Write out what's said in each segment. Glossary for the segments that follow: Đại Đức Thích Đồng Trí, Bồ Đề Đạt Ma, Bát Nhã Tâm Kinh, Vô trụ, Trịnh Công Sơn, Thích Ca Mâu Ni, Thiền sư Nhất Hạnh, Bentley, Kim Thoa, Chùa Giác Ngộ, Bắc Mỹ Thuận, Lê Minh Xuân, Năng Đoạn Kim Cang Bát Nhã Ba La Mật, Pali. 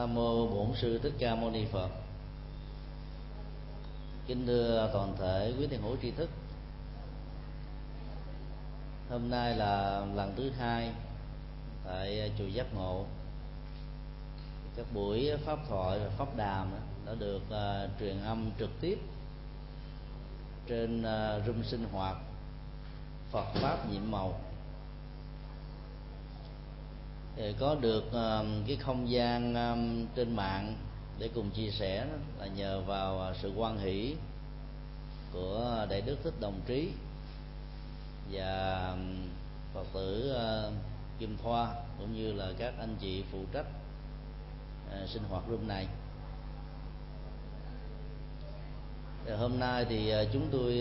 Nam mô Bổn Sư Thích Ca Mâu Ni Phật. Kính thưa toàn thể quý thiền hữu tri thức, hôm nay là lần thứ hai tại chùa Giác Ngộ. Các buổi pháp thoại và pháp đàm đã được truyền âm trực tiếp trên room sinh hoạt Phật pháp nhiệm màu, để có được cái không gian trên mạng để cùng chia sẻ, là nhờ vào sự hoan hỷ của Đại Đức Thích Đồng Trí và Phật tử Kim Thoa, cũng như là các anh chị phụ trách sinh hoạt room này. Rồi hôm nay thì chúng tôi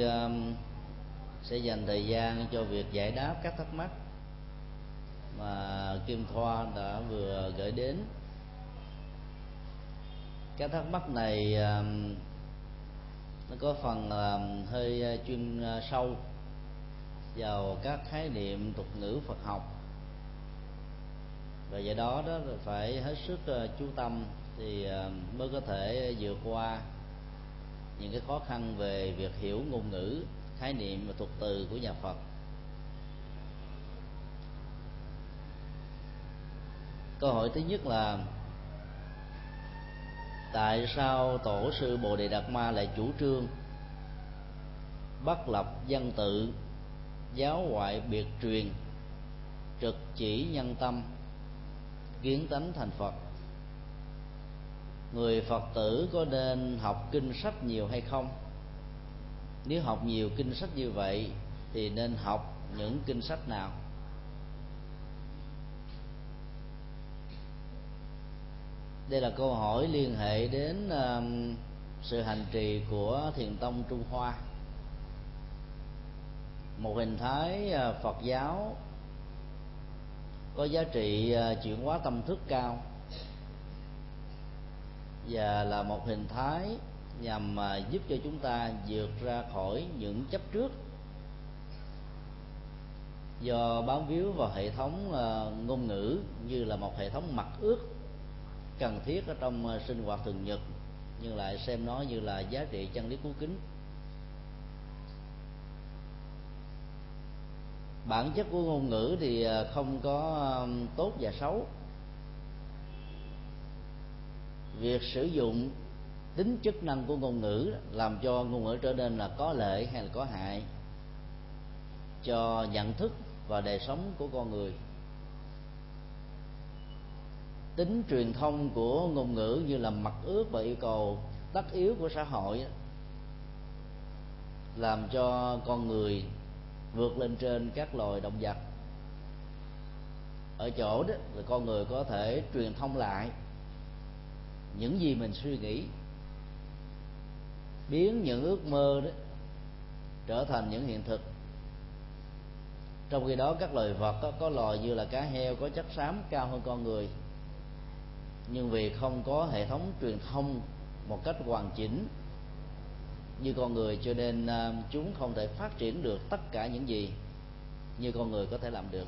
sẽ dành thời gian cho việc giải đáp các thắc mắc mà Kim Thoa đã vừa gửi đến. Các thắc mắc này nó có phần hơi chuyên sâu vào các khái niệm tục ngữ Phật học, và do đó đó phải hết sức chú tâm thì mới có thể vượt qua những cái khó khăn về việc hiểu ngôn ngữ, khái niệm và thuật từ của nhà Phật. Câu hỏi thứ nhất là tại sao tổ sư Bồ Đề Đạt Ma lại chủ trương bắt lập văn tự, giáo ngoại biệt truyền, trực chỉ nhân tâm, kiến tánh thành Phật? Người Phật tử có nên học kinh sách nhiều hay không? Nếu học nhiều kinh sách như vậy thì nên học những kinh sách nào? Đây là câu hỏi liên hệ đến sự hành trì của Thiền tông Trung Hoa, một hình thái Phật giáo có giá trị chuyển hóa tâm thức cao, và là một hình thái nhằm giúp cho chúng ta vượt ra khỏi những chấp trước do bám víu vào hệ thống ngôn ngữ như là một hệ thống mặc ước cần thiết ở trong sinh hoạt thường nhật, nhưng lại xem nó như là giá trị chân lý cứu kính. Bản chất của ngôn ngữ thì không có tốt và xấu. Việc sử dụng tính chức năng của ngôn ngữ làm cho ngôn ngữ trở nên là có lợi hay là có hại cho nhận thức và đời sống của con người. Tính truyền thông của ngôn ngữ như là mặc ước và yêu cầu tất yếu của xã hội làm cho con người vượt lên trên các loài động vật. Ở chỗ đó là con người có thể truyền thông lại những gì mình suy nghĩ, biến những ước mơ đó trở thành những hiện thực. Trong khi đó các loài vật đó, có loài như là cá heo có chất xám cao hơn con người, nhưng vì không có hệ thống truyền thông một cách hoàn chỉnh như con người, cho nên chúng không thể phát triển được tất cả những gì như con người có thể làm được.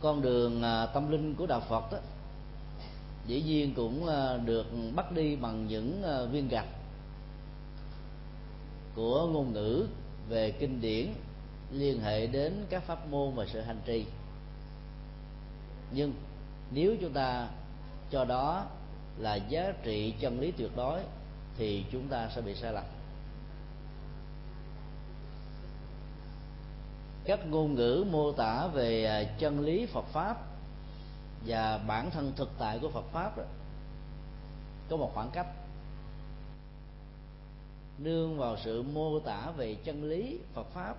Con đường tâm linh của đạo Phật đó, dĩ nhiên cũng được bắt đi bằng những viên gạch của ngôn ngữ về kinh điển liên hệ đến các pháp môn và sự hành trì. Nhưng nếu chúng ta cho đó là giá trị chân lý tuyệt đối thì chúng ta sẽ bị sai lầm. Các ngôn ngữ mô tả về chân lý Phật pháp và bản thân thực tại của Phật pháp đó, có một khoảng cách. Nương vào sự mô tả về chân lý Phật pháp,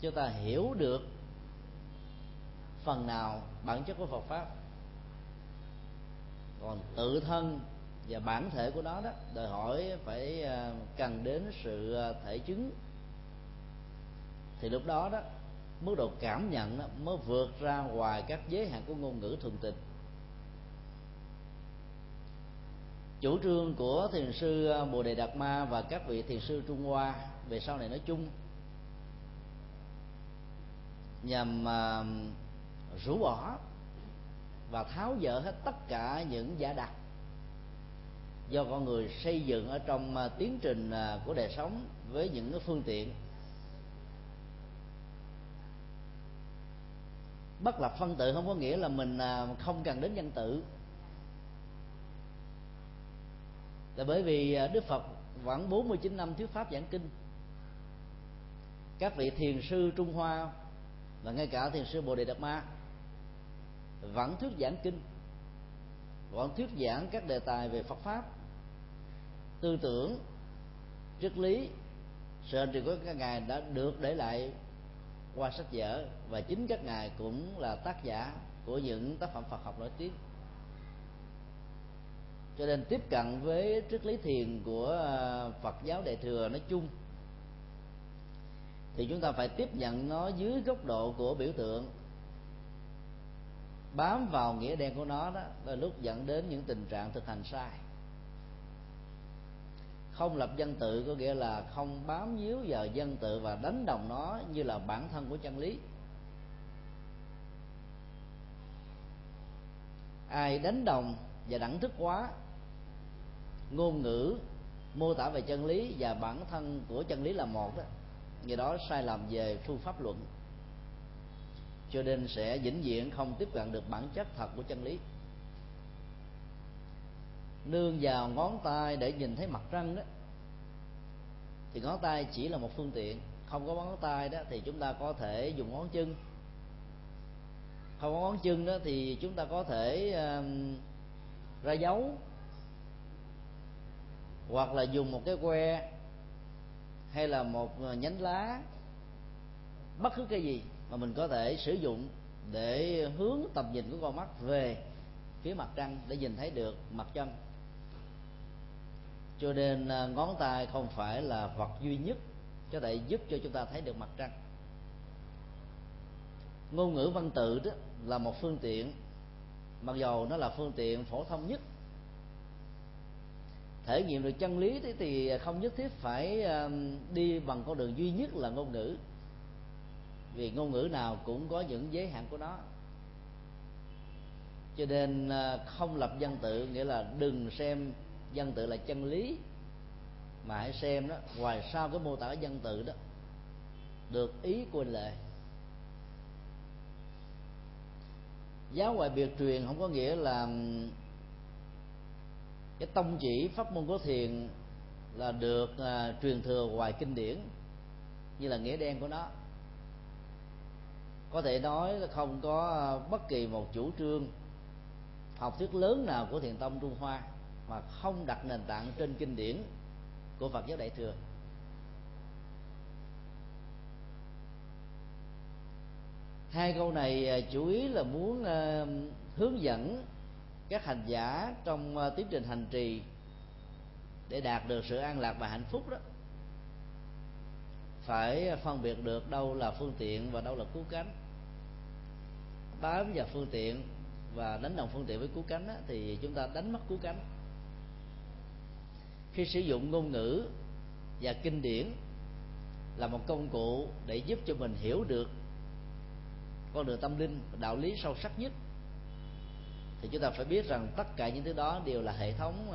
chúng ta hiểu được phần nào bản chất của Phật pháp. Còn tự thân và bản thể của nó đó đòi hỏi phải cần đến sự thể chứng, thì lúc đó đó mức độ cảm nhận đó mới vượt ra ngoài các giới hạn của ngôn ngữ thường tình. Chủ trương của thiền sư Bồ Đề Đạt Ma và các vị thiền sư Trung Hoa về sau này nói chung nhằm rũ bỏ và tháo dỡ hết tất cả những giả đặt do con người xây dựng ở trong tiến trình của đời sống với những cái phương tiện bất lập phân tự. Không có nghĩa là mình không cần đến danh tự, là bởi vì Đức Phật khoảng 49 năm thuyết pháp giảng kinh. Các vị thiền sư Trung Hoa và ngay cả thiền sư Bồ Đề Đạt Ma vẫn thuyết giảng kinh, vẫn thuyết giảng các đề tài về Phật pháp, tư tưởng, triết lý. Sự hành trì của các ngài đã được để lại qua sách vở, và chính các ngài cũng là tác giả của những tác phẩm Phật học nổi tiếng. Cho nên tiếp cận với triết lý thiền của Phật giáo Đại thừa nói chung thì chúng ta phải tiếp nhận nó dưới góc độ của biểu tượng, bám vào nghĩa đen của nó, đó là lúc dẫn đến những tình trạng thực hành sai. Không lập danh tự có nghĩa là không bám víu vào danh tự và đánh đồng nó như là bản thân của chân lý. Ai đánh đồng và đẳng thức hóa ngôn ngữ mô tả về chân lý và bản thân của chân lý là một, đó người đó sai lầm về phương pháp luận, cho nên sẽ vĩnh viễn không tiếp cận được bản chất thật của chân lý. Nương vào ngón tay để nhìn thấy mặt trăng đó, thì ngón tay chỉ là một phương tiện. Không có ngón tay đó thì chúng ta có thể dùng ngón chân. Không có ngón chân đó thì chúng ta có thể ra dấu, hoặc là dùng một cái que hay là một nhánh lá, bất cứ cái gì mà mình có thể sử dụng để hướng tầm nhìn của con mắt về phía mặt trăng để nhìn thấy được mặt trăng. Cho nên ngón tay không phải là vật duy nhất có thể giúp cho chúng ta thấy được mặt trăng. Ngôn ngữ văn tự đó là một phương tiện, mặc dù nó là phương tiện phổ thông nhất. Thể nghiệm được chân lý thì không nhất thiết phải đi bằng con đường duy nhất là ngôn ngữ, vì ngôn ngữ nào cũng có những giới hạn của nó. Cho nên không lập văn tự nghĩa là đừng xem văn tự là chân lý, mà hãy xem đó, ngoài sau cái mô tả văn tự đó được ý của lệ. Giáo ngoại biệt truyền không có nghĩa là cái tông chỉ pháp môn của thiền là được truyền thừa ngoài kinh điển như là nghĩa đen của nó. Có thể nói là không có bất kỳ một chủ trương học thuyết lớn nào của thiền tông Trung Hoa mà không đặt nền tảng trên kinh điển của Phật giáo Đại thừa. Hai câu này chủ yếu là muốn hướng dẫn các hành giả trong tiến trình hành trì để đạt được sự an lạc và hạnh phúc đó, phải phân biệt được đâu là phương tiện và đâu là cứu cánh. Bám vào phương tiện và đánh đồng phương tiện với cứu cánh đó, thì chúng ta đánh mất cứu cánh. Khi sử dụng ngôn ngữ và kinh điển là một công cụ để giúp cho mình hiểu được con đường tâm linh, đạo lý sâu sắc nhất, thì chúng ta phải biết rằng tất cả những thứ đó đều là hệ thống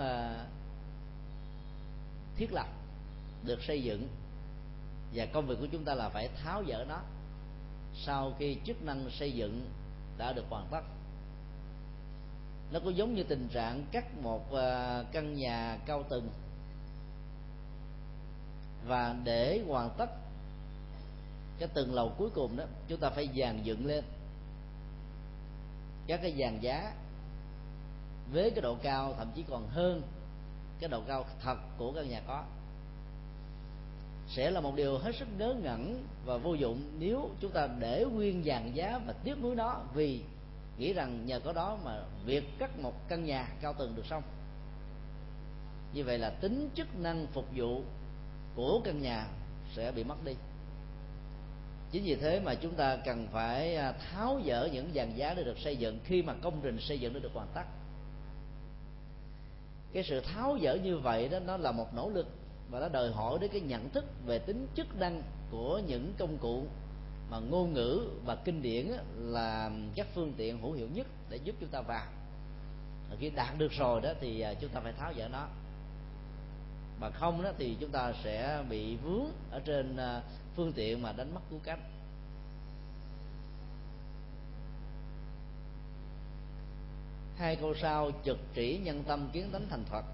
thiết lập, được xây dựng, và công việc của chúng ta là phải tháo dỡ nó sau khi chức năng xây dựng đã được hoàn tất. Nó cũng giống như tình trạng cắt một căn nhà cao tầng, và để hoàn tất cái tầng lầu cuối cùng đó, chúng ta phải dàn dựng lên các cái dàn giá với cái độ cao thậm chí còn hơn cái độ cao thật của căn nhà có. Sẽ là một điều hết sức ngớ ngẩn và vô dụng nếu chúng ta để nguyên dàn giá và tiếc nuối nó, vì nghĩ rằng nhờ có đó mà việc cắt một căn nhà cao tầng được xong. Như vậy là tính chức năng phục vụ của căn nhà sẽ bị mất đi. Chính vì thế mà chúng ta cần phải tháo dỡ những dàn giá đã được xây dựng khi mà công trình xây dựng đã được hoàn tất. Cái sự tháo dỡ như vậy đó, nó là một nỗ lực và nó đòi hỏi đến cái nhận thức về tính chức năng của những công cụ mà ngôn ngữ và kinh điển là các phương tiện hữu hiệu nhất để giúp chúng ta vào. Khi đạt được rồi đó thì chúng ta phải tháo dỡ nó, mà không đó thì chúng ta sẽ bị vướng ở trên phương tiện mà đánh mất cứu cánh. Hai câu sau trực chỉ nhân tâm kiến tánh thành Phật.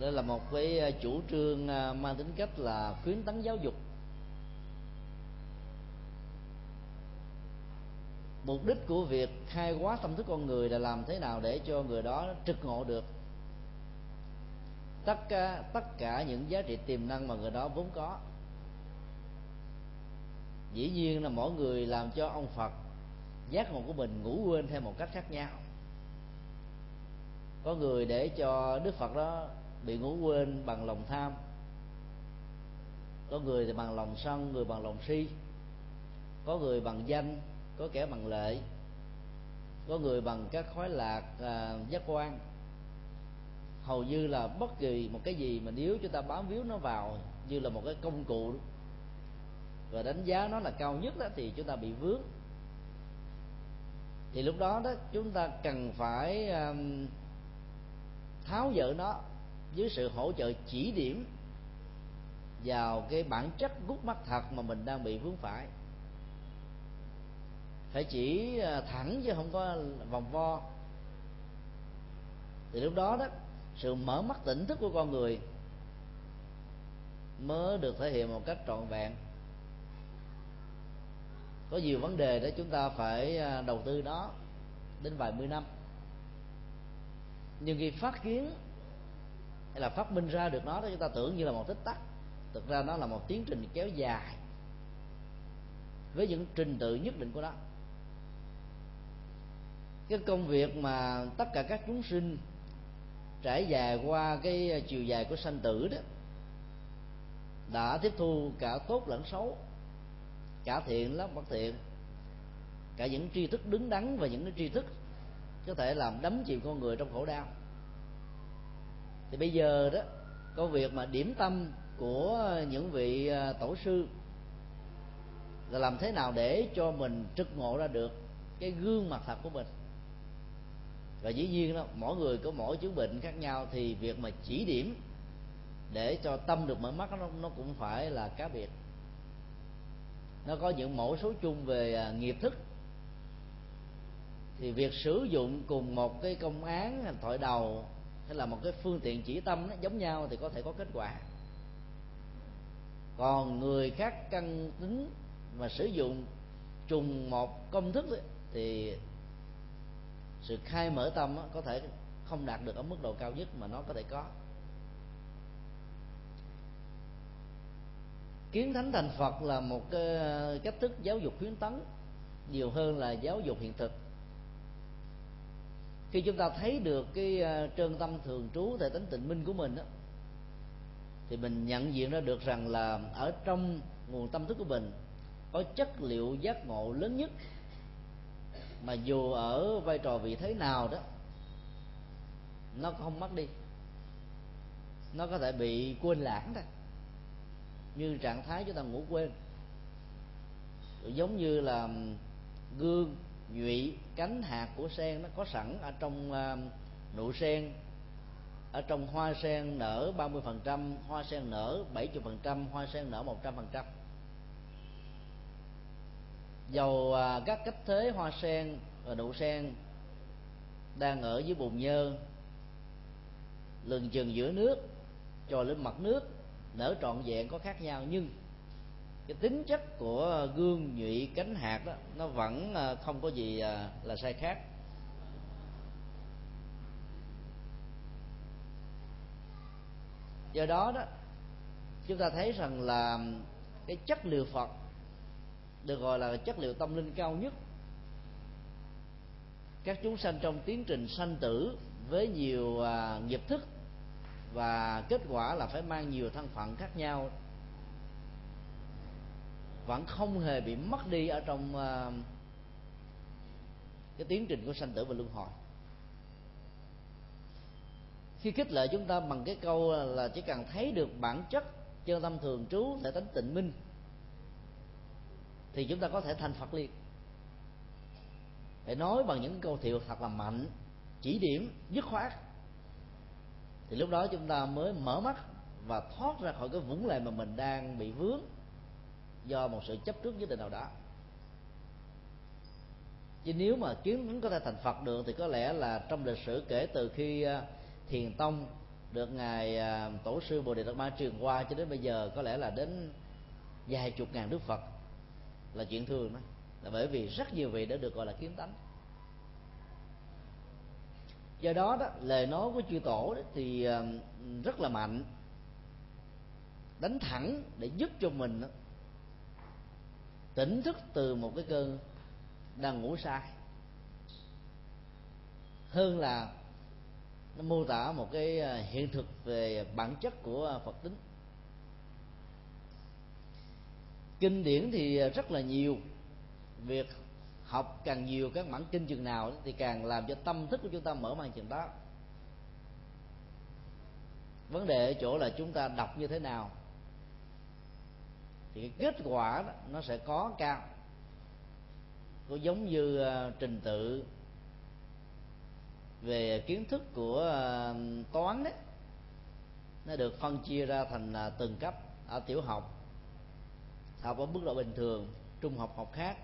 Đây là một cái chủ trương mang tính cách là khuyến tấn giáo dục. Mục đích của việc khai hóa tâm thức con người là làm thế nào để cho người đó trực ngộ được tất cả những giá trị tiềm năng mà người đó vốn có. Dĩ nhiên là mỗi người làm cho ông Phật giác ngộ của mình ngủ quên theo một cách khác nhau. Có người để cho Đức Phật đó bị ngủ quên bằng lòng tham, có người thì bằng lòng sân, người bằng lòng si, có người bằng danh, có kẻ bằng lợi, có người bằng các khoái lạc giác quan. Hầu như là bất kỳ một cái gì mà nếu chúng ta bám víu nó vào như là một cái công cụ và đánh giá nó là cao nhất đó, thì chúng ta bị vướng. Thì lúc đó đó chúng ta cần phải tháo dỡ nó dưới sự hỗ trợ chỉ điểm vào cái bản chất gút mắt thật mà mình đang bị vướng phải. Phải chỉ thẳng chứ không có vòng vo. Thì lúc đó đó sự mở mắt tỉnh thức của con người mới được thể hiện một cách trọn vẹn. Có nhiều vấn đề để chúng ta phải đầu tư đó đến vài mươi năm, nhưng khi phát kiến hay là phát minh ra được nó đó, chúng ta tưởng như là một tích tắc. Thực ra nó là một tiến trình kéo dài với những trình tự nhất định của nó. Cái công việc mà tất cả các chúng sinh trải dài qua cái chiều dài của sanh tử đó đã tiếp thu cả tốt lẫn xấu, cả thiện lẫn bất thiện, cả những tri thức đứng đắn và những cái tri thức có thể làm đắm chìm con người trong khổ đau. Thì bây giờ đó, công việc mà điểm tâm của những vị tổ sư là làm thế nào để cho mình trực ngộ ra được cái gương mặt thật của mình. Và dĩ nhiên đó, mỗi người có mỗi chứng bệnh khác nhau, thì việc mà chỉ điểm để cho tâm được mở mắt nó cũng phải là cá biệt. Nó có những mẫu số chung về nghiệp thức, thì việc sử dụng cùng một cái công án hành thoại đầu hay là một cái phương tiện chỉ tâm nó giống nhau thì có thể có kết quả. Còn người khác căn tính mà sử dụng trùng một công thức ấy, thì sự khai mở tâm có thể không đạt được ở mức độ cao nhất mà nó có thể có. Kiến thánh thành Phật là một cái cách thức giáo dục khuyến tấn nhiều hơn là giáo dục hiện thực. Khi chúng ta thấy được cái trơn tâm thường trú thể tánh tịnh minh của mình đó, thì mình nhận diện ra được rằng là ở trong nguồn tâm thức của mình có chất liệu giác ngộ lớn nhất. Mà dù ở vai trò vị thế nào đó, nó không mất đi, nó có thể bị quên lãng thôi, như trạng thái chúng ta ngủ quên. Giống như là gương, nhụy, cánh, hạt của sen nó có sẵn ở trong nụ sen. Ở trong hoa sen nở 30%, hoa sen nở 70%, hoa sen nở 100%. Dầu các cách thế hoa sen và nụ sen đang ở dưới bùn nhơ, lừng chừng giữa nước cho lên mặt nước, nở trọn vẹn có khác nhau, nhưng cái tính chất của gương, nhụy, cánh, hạt đó nó vẫn không có gì là sai khác. Do đó đó chúng ta thấy rằng là cái chất liệu Phật được gọi là chất liệu tâm linh cao nhất. Các chúng sanh trong tiến trình sanh tử với nhiều nghiệp thức và kết quả là phải mang nhiều thân phận khác nhau, vẫn không hề bị mất đi ở trong cái tiến trình của sanh tử và luân hồi. Khi khích lệ chúng ta bằng cái câu là chỉ cần thấy được bản chất chân tâm thường trú thể tánh tịnh minh thì chúng ta có thể thành Phật liền. Để nói bằng những câu thiệu thật là mạnh, chỉ điểm, dứt khoát, thì lúc đó chúng ta mới mở mắt và thoát ra khỏi cái vũng lầy mà mình đang bị vướng do một sự chấp trước nhất định nào đó. Chứ nếu mà kiến có thể thành Phật được thì có lẽ là trong lịch sử kể từ khi Thiền Tông được Ngài Tổ sư Bồ Đề Đạt Ma truyền qua cho đến bây giờ, có lẽ là đến vài chục ngàn Đức Phật là chuyện thường đó. Là bởi vì rất nhiều vị đã được gọi là kiến tánh. Do đó, lời nói của chư Tổ thì rất là mạnh, đánh thẳng để giúp cho mình tỉnh thức từ một cái cơn đang ngủ sai, hơn là nó mô tả một cái hiện thực về bản chất của Phật tính. Kinh điển thì rất là nhiều, việc học càng nhiều các bản kinh chừng nào thì càng làm cho tâm thức của chúng ta mở mang chừng đó. Vấn đề ở chỗ là chúng ta đọc như thế nào thì cái kết quả đó, nó sẽ có cao. Có giống như trình tự về kiến thức của toán đấy, nó được phân chia ra thành từng cấp. Ở tiểu học học ở mức độ bình thường, trung học học khác,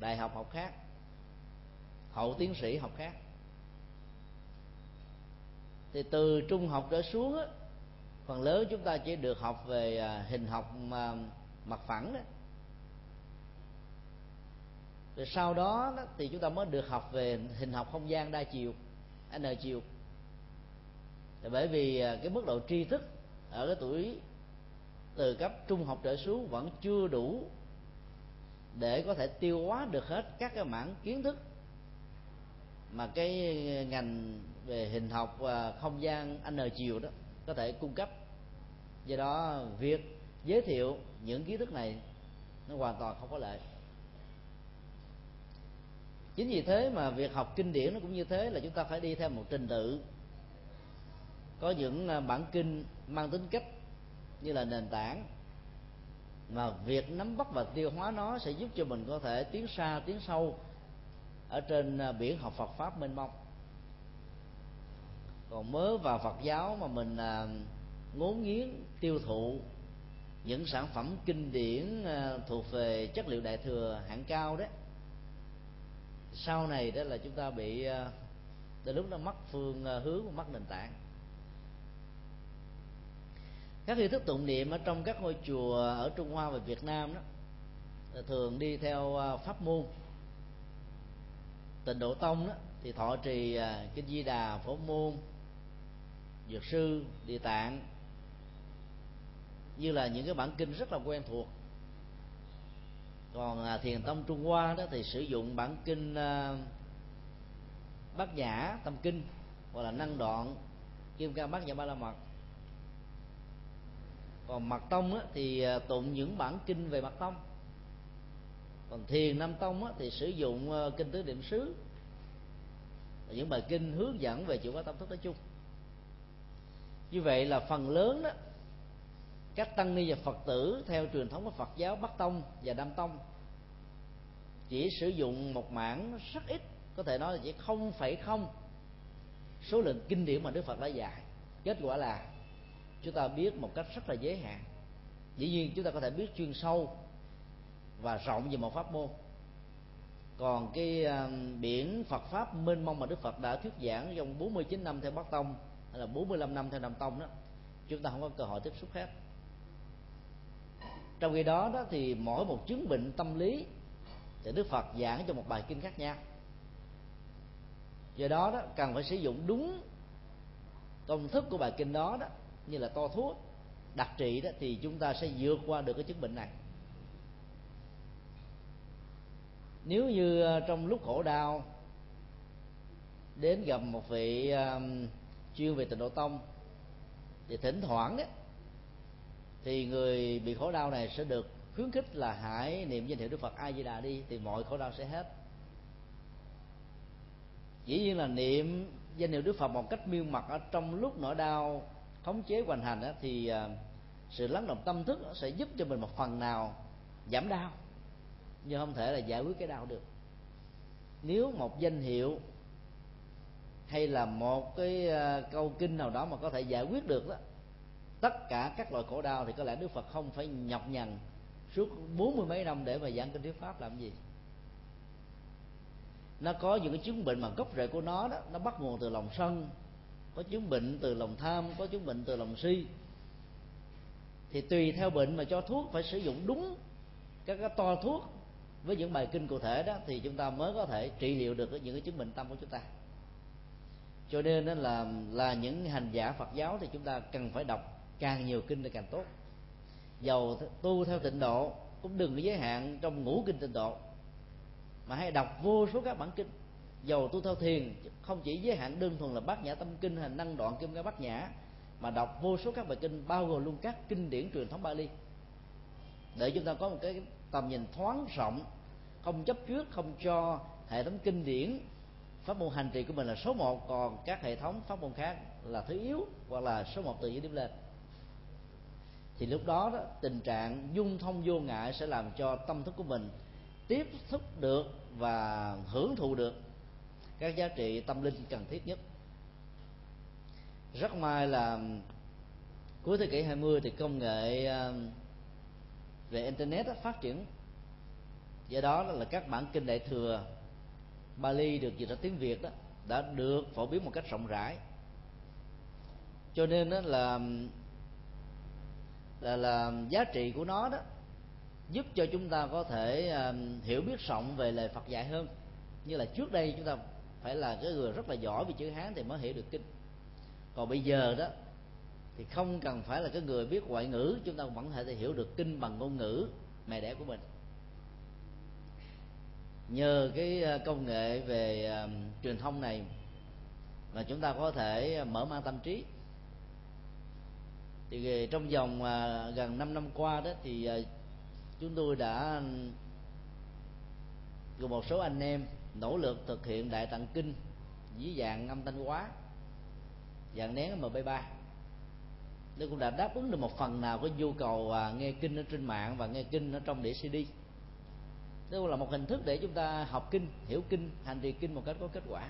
đại học học khác, hậu tiến sĩ học khác. Thì từ trung học trở xuống á, phần lớn chúng ta chỉ được học về hình học mặt phẳng đó. Rồi sau đó thì chúng ta mới được học về hình học không gian đa chiều, n chiều. Rồi bởi vì cái mức độ tri thức ở cái tuổi từ cấp trung học trở xuống vẫn chưa đủ để có thể tiêu hóa được hết các cái mảng kiến thức mà cái ngành về hình học và không gian n chiều đó có thể cung cấp. Do đó việc giới thiệu những kiến thức này nó hoàn toàn không có lợi. Chính vì thế mà việc học kinh điển nó cũng như thế, là chúng ta phải đi theo một trình tự. Có những bản kinh mang tính cách như là nền tảng, mà việc nắm bắt và tiêu hóa nó sẽ giúp cho mình có thể tiến xa tiến sâu ở trên biển học Phật pháp mênh mông. Còn mới vào Phật giáo mà mình ngốn nghiến tiêu thụ những sản phẩm kinh điển thuộc về chất liệu đại thừa hạng cao đấy, sau này đó là chúng ta bị từ lúc nó mất phương hướng, mất nền tảng. Các nghi thức tụng niệm ở trong các ngôi chùa ở Trung Hoa và Việt Nam đó thường đi theo pháp môn. Tịnh Độ Tông đó thì thọ trì Kinh Di Đà, Phổ Môn, Dược Sư, Địa Tạng như là những cái bản kinh rất là quen thuộc. Còn Thiền Tông Trung Hoa đó thì sử dụng bản kinh Bát Nhã Tâm Kinh hoặc là Năng Đoạn Kim Cang Bát Nhã Ba La Mật. Còn Mật Tông á, thì tụng những bản kinh về Mật Tông. Còn Thiền Nam Tông á, thì sử dụng kinh Tứ Niệm Xứ, những bài kinh hướng dẫn về chịu quá tâm thức nói chung. Như vậy là phần lớn đó, các tăng ni và Phật tử theo truyền thống của Phật giáo Bắc Tông và Nam Tông chỉ sử dụng một mảng rất ít, có thể nói là chỉ 0,0 số lượng kinh điển mà Đức Phật đã dạy. Kết quả là chúng ta biết một cách rất là giới hạn. Dĩ nhiên chúng ta có thể biết chuyên sâu và rộng về một pháp môn. Còn cái biển Phật pháp mênh mông mà Đức Phật đã thuyết giảng trong 49 năm theo Bắc Tông hay là 45 năm theo Nam Tông đó, chúng ta không có cơ hội tiếp xúc hết. Trong khi đó, thì mỗi một chứng bệnh tâm lý thì Đức Phật giảng cho một bài kinh khác nhau. Do đó, cần phải sử dụng đúng công thức của bài kinh đó, như là to thuốc đặc trị đó, thì chúng ta sẽ vượt qua được cái chứng bệnh này. Nếu như trong lúc khổ đau đến gặp một vị chuyên về Tịnh Độ Tông thì thỉnh thoảng đó, thì người bị khổ đau này sẽ được khuyến khích là hãy niệm danh hiệu Đức Phật A Di Đà đi thì mọi khổ đau sẽ hết. Dĩ nhiên là niệm danh hiệu Đức Phật một cách miêu mật ở trong lúc nỗi đau khống chế hoành hành đó, thì sự lắng động tâm thức sẽ giúp cho mình một phần nào giảm đau. nhưng không thể là giải quyết cái đau được. Nếu một danh hiệu hay là một cái câu kinh nào đó mà có thể giải quyết được đó tất cả các loại khổ đau, thì có lẽ Đức Phật không phải nhọc nhằn suốt 40 mấy năm để mà giảng kinh thuyết pháp làm gì. Nó có những cái chứng bệnh mà gốc rễ của nó đó, nó bắt nguồn từ lòng sân, có chứng bệnh từ lòng tham, có chứng bệnh từ lòng si. Thì tùy theo bệnh mà cho thuốc, phải sử dụng đúng các cái toa thuốc với những bài kinh cụ thể đó, thì chúng ta mới có thể trị liệu được những cái chứng bệnh tâm của chúng ta. Cho nên là những hành giả Phật giáo thì chúng ta cần phải đọc càng nhiều kinh thì càng tốt. Dầu tu theo tịnh độ cũng đừng có giới hạn trong ngũ kinh tịnh độ, mà hãy đọc vô số các bản kinh. Dầu tu theo thiền không chỉ giới hạn đơn thuần là Bát Nhã Tâm Kinh hay Năng Đoạn Kim Cang Bát Nhã, mà đọc vô số các bài kinh bao gồm luôn các kinh điển truyền thống Pali, để chúng ta có một cái tầm nhìn thoáng rộng, không chấp trước, không cho hệ thống kinh điển pháp môn hành trì của mình là số một, còn các hệ thống pháp môn khác là thứ yếu hoặc là số một từ dưới điểm lên. Thì lúc đó, tình trạng dung thông vô ngại sẽ làm cho tâm thức của mình tiếp xúc được và hưởng thụ được các giá trị tâm linh cần thiết nhất. Rất may là cuối thế kỷ 20 thì công nghệ về internet phát triển, do đó là các bản kinh Đại Thừa Pali được dịch ra tiếng Việt đó đã được phổ biến một cách rộng rãi. Cho nên là giá trị của nó đó giúp cho chúng ta có thể hiểu biết rộng về lời Phật dạy hơn. Như là trước đây chúng ta phải là cái người rất là giỏi về chữ Hán thì mới hiểu được kinh, còn bây giờ đó thì không cần phải là cái người biết ngoại ngữ, chúng ta vẫn có thể hiểu được kinh bằng ngôn ngữ mẹ đẻ của mình. Nhờ cái công nghệ về truyền thông này mà chúng ta có thể mở mang tâm trí. Thì trong vòng gần 5 năm qua đó thì chúng tôi đã cùng một số anh em nỗ lực thực hiện Đại Tạng Kinh dưới dạng âm thanh hóa, dạng nén MP3. Nó cũng đã đáp ứng được một phần nào cái nhu cầu nghe kinh ở trên mạng và nghe kinh ở trong đĩa CD. Đó là một hình thức để chúng ta học kinh, hiểu kinh, hành trì kinh một cách có kết quả.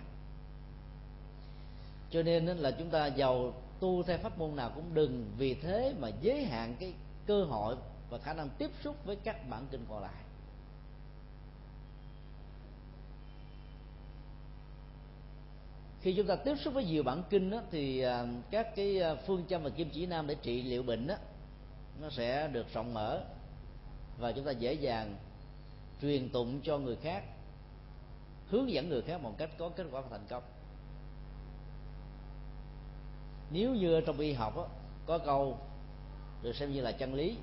Cho nên là chúng ta giàu tu theo pháp môn nào cũng đừng vì thế mà giới hạn cái cơ hội và khả năng tiếp xúc với các bản kinh còn lại. Khi chúng ta tiếp xúc với nhiều bản kinh đó, thì các cái phương châm và kim chỉ nam để trị liệu bệnh đó, nó sẽ được rộng mở và chúng ta dễ dàng truyền tụng cho người khác, hướng dẫn người khác một cách có kết quả và thành công. Nếu như trong y học đó, có câu được xem như là chân lý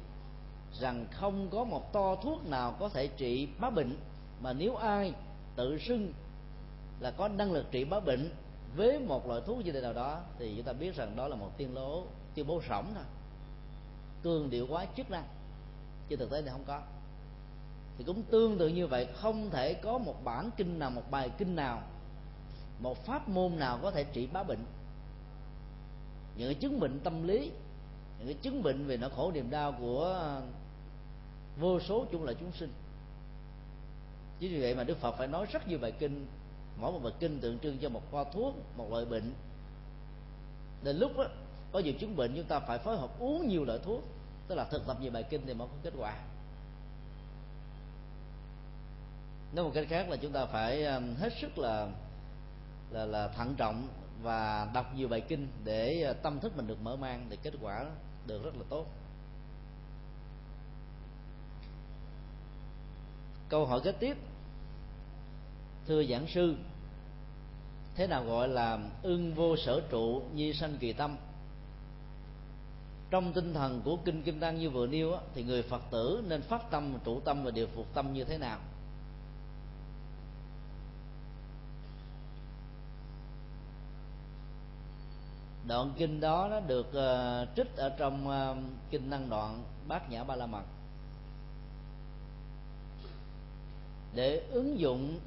rằng không có một to thuốc nào có thể trị bá bệnh, mà nếu ai tự xưng là có năng lực trị bá bệnh với một loại thuốc như thế nào đó thì chúng ta biết rằng đó là một tuyên bố rỗng thôi, cường điệu quá chức năng, chứ thực tế thì không có. Thì cũng tương tự như vậy, không thể có một bản kinh nào, một bài kinh nào, một pháp môn nào có thể trị bá bệnh. Những chứng bệnh tâm lý, những cái chứng bệnh về nỗi khổ niềm đau của vô số chúng là chúng sinh. Chính vì vậy mà Đức Phật phải nói rất nhiều bài kinh, mỗi một bài kinh tượng trưng cho một kho thuốc, một loại bệnh. Đến lúc đó, có nhiều chứng bệnh chúng ta phải phối hợp uống nhiều loại thuốc, tức là thực tập nhiều bài kinh thì mới có kết quả. Nói một cách khác là chúng ta phải hết sức là thận trọng và đọc nhiều bài kinh để tâm thức mình được mở mang, để kết quả được rất là tốt. Câu hỏi kế tiếp: thưa giảng sư, thế nào gọi là ưng vô sở trụ nhi sanh kỳ tâm? Trong tinh thần của kinh Kim Cang như vừa nêu thì người Phật tử nên phát tâm, trụ tâm và điều phục tâm như thế nào? Đoạn kinh đó nó được trích ở trong kinh Năng Đoạn Bát Nhã Ba La Mật. Để ứng dụng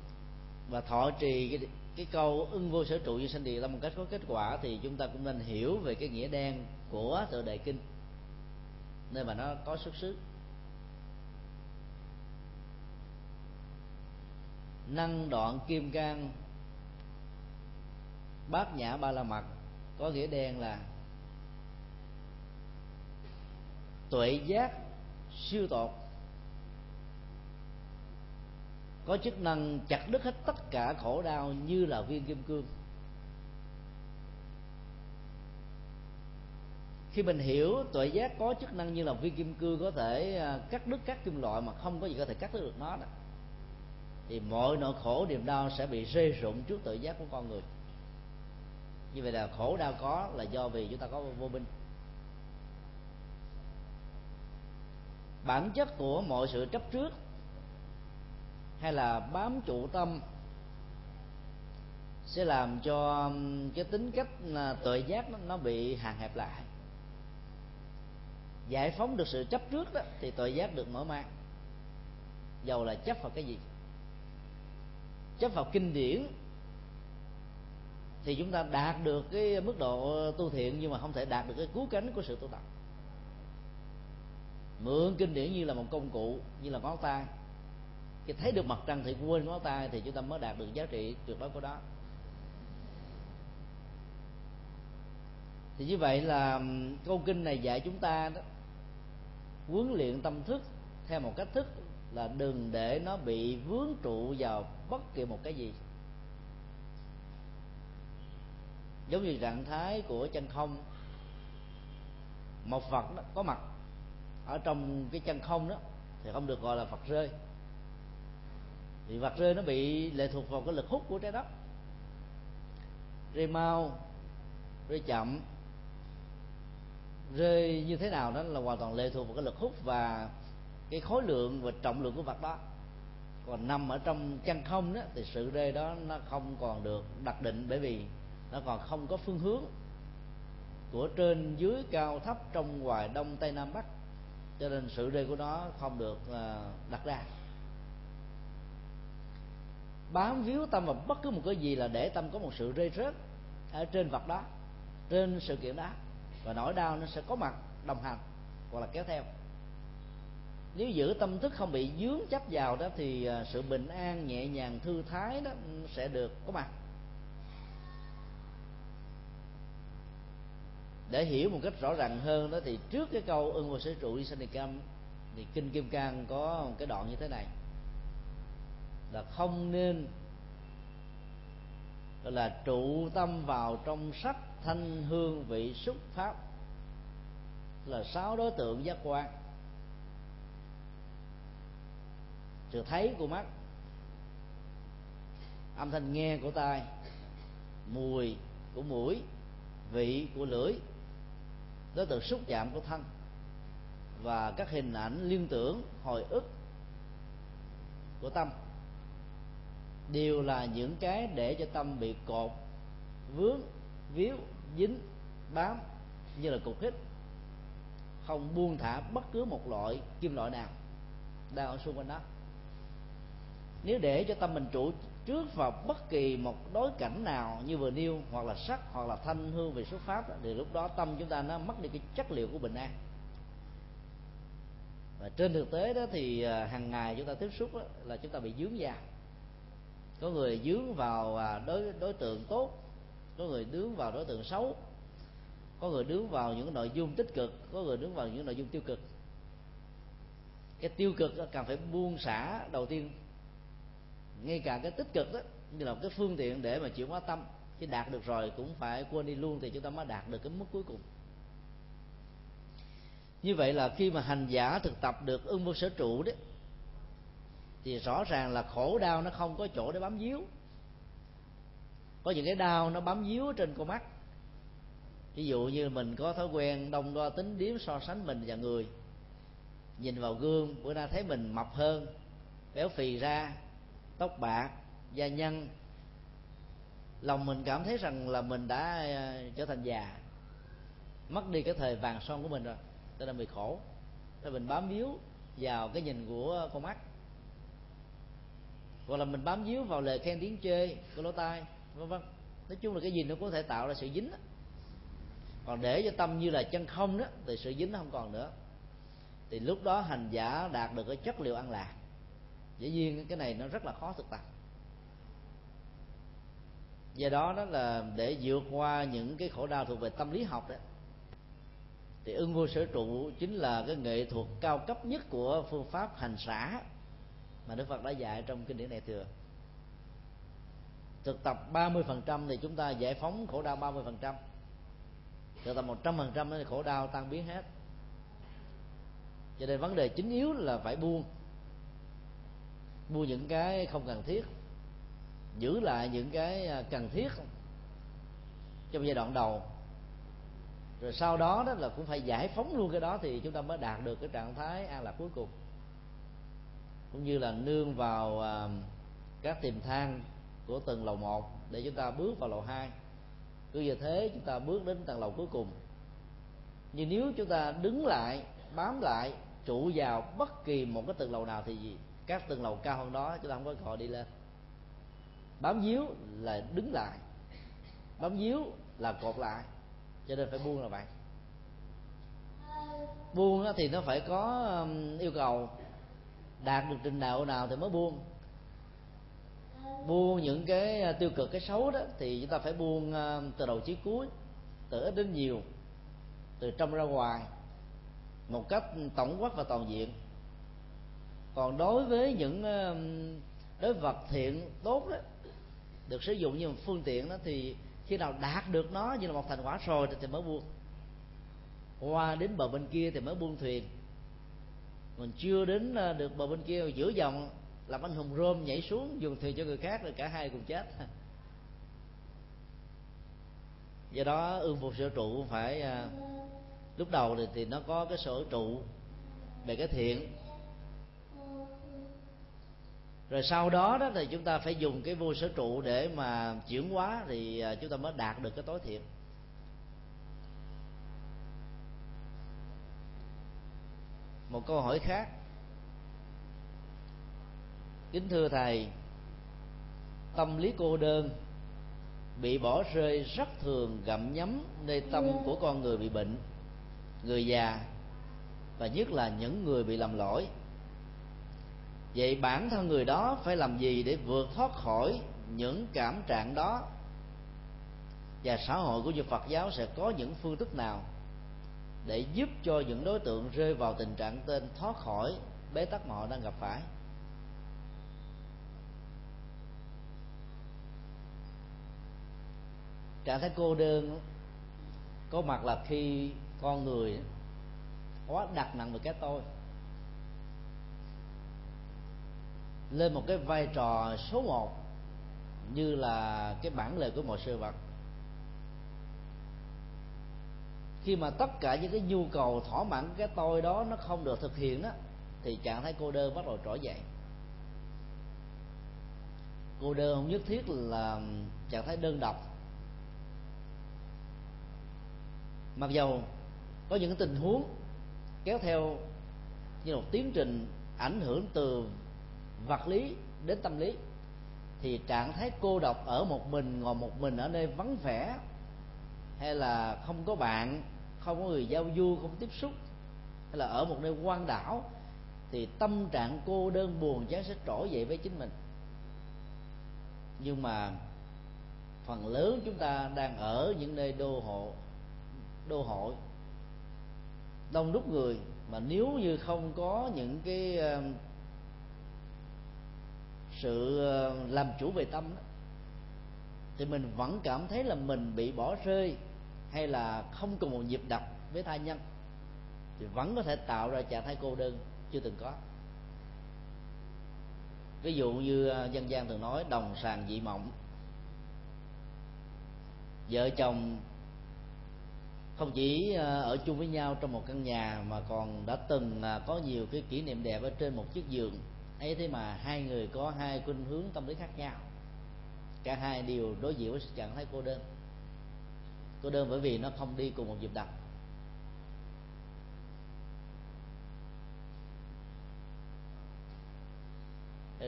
và thọ trì cái câu ưng vô sở trụ như sanh địa tâm một cách có kết quả, thì chúng ta cũng nên hiểu về cái nghĩa đen của tựa đề kinh, nơi mà nó có xuất xứ. năng đoạn kim cang bát nhã ba la mật, có nghĩa đen là tuệ giác siêu tột, có chức năng chặt đứt hết tất cả khổ đau như là viên kim cương. Khi mình hiểu tuệ giác có chức năng như là viên kim cương, có thể cắt đứt các kim loại mà không có gì có thể cắt đứt được nó đó, thì mọi nỗi khổ niềm đau sẽ bị rơi rụng trước tuệ giác của con người. Như vậy là khổ đau có là do vì chúng ta có vô minh. Bản chất của mọi sự chấp trước hay là bám trụ tâm sẽ làm cho cái tính cách tuệ giác nó bị hạn hẹp lại. Giải phóng được sự chấp trước đó thì tuệ giác được mở mang, dầu là chấp vào cái gì. Chấp vào kinh điển thì chúng ta đạt được cái mức độ tu thiện, nhưng mà không thể đạt được cái cứu cánh của sự tu tập. Mượn kinh điển như là một công cụ, như là ngón tay. Khi thấy được mặt trăng thì quên ngón tay, thì chúng ta mới đạt được giá trị tuyệt đối của đó. Thì như vậy là câu kinh này dạy chúng ta đó, huấn luyện tâm thức theo một cách thức là đừng để nó bị vướng trụ vào bất kỳ một cái gì. Giống như trạng thái của chân không, một vật đó, có mặt ở trong cái chân không đó thì không được gọi là vật rơi. Thì vật rơi nó bị lệ thuộc vào cái lực hút của trái đất, rơi mau, rơi chậm, rơi như thế nào đó là hoàn toàn lệ thuộc vào cái lực hút và cái khối lượng và trọng lượng của vật đó. Còn nằm ở trong chân không đó thì sự rơi đó nó không còn được đặc định, bởi vì nó còn không có phương hướng của trên dưới cao thấp trong ngoài đông tây nam bắc, cho nên sự rơi của nó không được đặt ra. Bám víu tâm vào bất cứ một cái gì là để tâm có một sự rơi rớt ở trên vật đó, trên sự kiện đó, và nỗi đau nó sẽ có mặt đồng hành hoặc là kéo theo. Nếu giữ tâm thức không bị vướng chấp vào đó thì sự bình an, nhẹ nhàng, thư thái đó sẽ được có mặt. Để hiểu một cách rõ ràng hơn đó thì trước cái câu ưng vô sở trụ đi sanh Đề Cam thì kinh Kim Cang có một cái đoạn như thế này là không nên gọi là trụ tâm vào trong sắc thanh hương vị xúc pháp, là 6 đối tượng giác quan: sự thấy của mắt, âm thanh nghe của tai, mùi của mũi, vị của lưỡi, đối tượng xúc chạm của thân và các hình ảnh liên tưởng hồi ức của tâm, đều là những cái để cho tâm bị cột, vướng, víu, dính, bám như là cục hít, không buông thả bất cứ một loại kim loại nào đang ở xung quanh đó. Nếu để cho tâm mình trụ trước vào bất kỳ một đối cảnh nào như vừa nêu, hoặc là sắc, hoặc là thanh hương về xuất pháp, thì lúc đó tâm chúng ta nó mất đi cái chất liệu của bình an. Và trên thực tế đó thì hàng ngày chúng ta tiếp xúc đó, là chúng ta bị dướng vào. Có người dướng vào đối tượng tốt, có người dướng vào đối tượng xấu, có người dướng vào những nội dung tích cực, có người dướng vào những nội dung tiêu cực. Cái tiêu cực cần phải buông xả đầu tiên, ngay cả cái tích cực đó như là một cái phương tiện để mà chuyển hóa tâm, chứ đạt được rồi cũng phải quên đi luôn thì chúng ta mới đạt được cái mức cuối cùng. Như vậy là khi mà hành giả thực tập được ưng vô sở trụ đấy thì rõ ràng là khổ đau nó không có chỗ để bám víu. Có những cái đau nó bám víu trên con mắt, ví dụ như mình có thói quen đông đo tính điếm, so sánh mình và người, nhìn vào gương bữa nay thấy mình mập hơn, béo phì ra, tóc bạc, da nhăn, lòng mình cảm thấy rằng là mình đã trở thành già, mất đi cái thời vàng son của mình rồi, cho nên bị khổ. Thì mình bám víu vào cái nhìn của con mắt, hoặc là mình bám víu vào lời khen tiếng chê của lỗ tai, v.v. Nói chung là cái gì nó cũng có thể tạo ra sự dính đó. Còn để cho tâm như là chân không đó thì sự dính nó không còn nữa, thì lúc đó hành giả đạt được cái chất liệu an lạc. Dĩ nhiên cái này nó rất là khó thực tập. Do đó đó là để vượt qua những cái khổ đau thuộc về tâm lý học đó, thì ưng vô sở trụ chính là cái nghệ thuật cao cấp nhất của phương pháp hành xả mà Đức Phật đã dạy trong kinh điển Đại Thừa. Thực tập 30% thì chúng ta giải phóng khổ đau 30%, thực tập 100% thì khổ đau tan biến hết. Cho nên vấn đề chính yếu là phải buông những cái không cần thiết, giữ lại những cái cần thiết trong giai đoạn đầu, rồi sau đó đó là cũng phải giải phóng luôn cái đó, thì chúng ta mới đạt được cái trạng thái an lạc cuối cùng. Cũng như là nương vào các tiềm thang của tầng lầu 1 để chúng ta bước vào lầu 2, cứ như thế chúng ta bước đến tầng lầu cuối cùng. Nhưng nếu chúng ta đứng lại, bám lại, trụ vào bất kỳ một cái tầng lầu nào thì các tầng lầu cao hơn đó chúng ta không có gọi đi lên. Bám víu là đứng lại, bám víu là cột lại, cho nên phải buông là vậy. Buông thì nó phải có yêu cầu, đạt được trình độ nào thì mới buông. Buông những cái tiêu cực, cái xấu đó thì chúng ta phải buông từ đầu chí cuối, từ ít đến nhiều, từ trong ra ngoài, một cách tổng quát và toàn diện. Còn đối với những đối vật thiện tốt đó, được sử dụng như một phương tiện đó, thì khi nào đạt được nó như là một thành quả rồi thì mới buông. Qua đến bờ bên kia thì mới buông thuyền, mình chưa đến được bờ bên kia giữa dòng làm anh hùng rôm nhảy xuống dùng thuyền cho người khác rồi cả hai cùng chết. Do đó ương phục sở trụ phải lúc đầu thì nó có cái sở trụ về cái thiện, rồi sau đó đó thì chúng ta phải dùng cái vô sở trụ để mà chuyển hóa, thì chúng ta mới đạt được cái tối thiện. Một câu hỏi khác: kính thưa thầy, tâm lý cô đơn bị bỏ rơi rất thường gặm nhấm nơi tâm của con người bị bệnh, người già và nhất là những người bị làm lỗi. Vậy bản thân người đó phải làm gì để vượt thoát khỏi những cảm trạng đó, và xã hội của Phật giáo sẽ có những phương thức nào để giúp cho những đối tượng rơi vào tình trạng tên thoát khỏi bế tắc mà họ đang gặp phải? Trạng thái cô đơn có mặt là khi con người quá đặt nặng về cái tôi, lên một cái vai trò số một như là cái bản lề của mọi sự vật. Khi mà tất cả những cái nhu cầu thỏa mãn cái tôi đó nó không được thực hiện đó, thì trạng thái cô đơn bắt đầu trỗi dậy. Cô đơn không nhất thiết là trạng thái đơn độc, mặc dầu có những tình huống kéo theo như một tiến trình ảnh hưởng từ vật lý đến tâm lý, thì trạng thái cô độc ở một mình, ngồi một mình ở nơi vắng vẻ, hay là không có bạn, không có người giao du, không tiếp xúc, hay là ở một nơi hoang đảo, thì tâm trạng cô đơn buồn chán sẽ trỗi dậy với chính mình. Nhưng mà phần lớn chúng ta đang ở những nơi đô hội đông đúc người, mà nếu như không có những cái sự làm chủ về tâm đó, thì mình vẫn cảm thấy là mình bị bỏ rơi, hay là không cùng một nhịp đập với tha nhân, thì vẫn có thể tạo ra trạng thái cô đơn chưa từng có. Ví dụ như dân gian thường nói đồng sàng dị mộng, vợ chồng không chỉ ở chung với nhau trong một căn nhà mà còn đã từng có nhiều cái kỷ niệm đẹp ở trên một chiếc giường ấy, thế mà hai người có hai khuynh hướng tâm lý khác nhau, cả hai đều đối diện với trạng thái cô đơn. Cô đơn bởi vì nó không đi cùng một nhịp đập.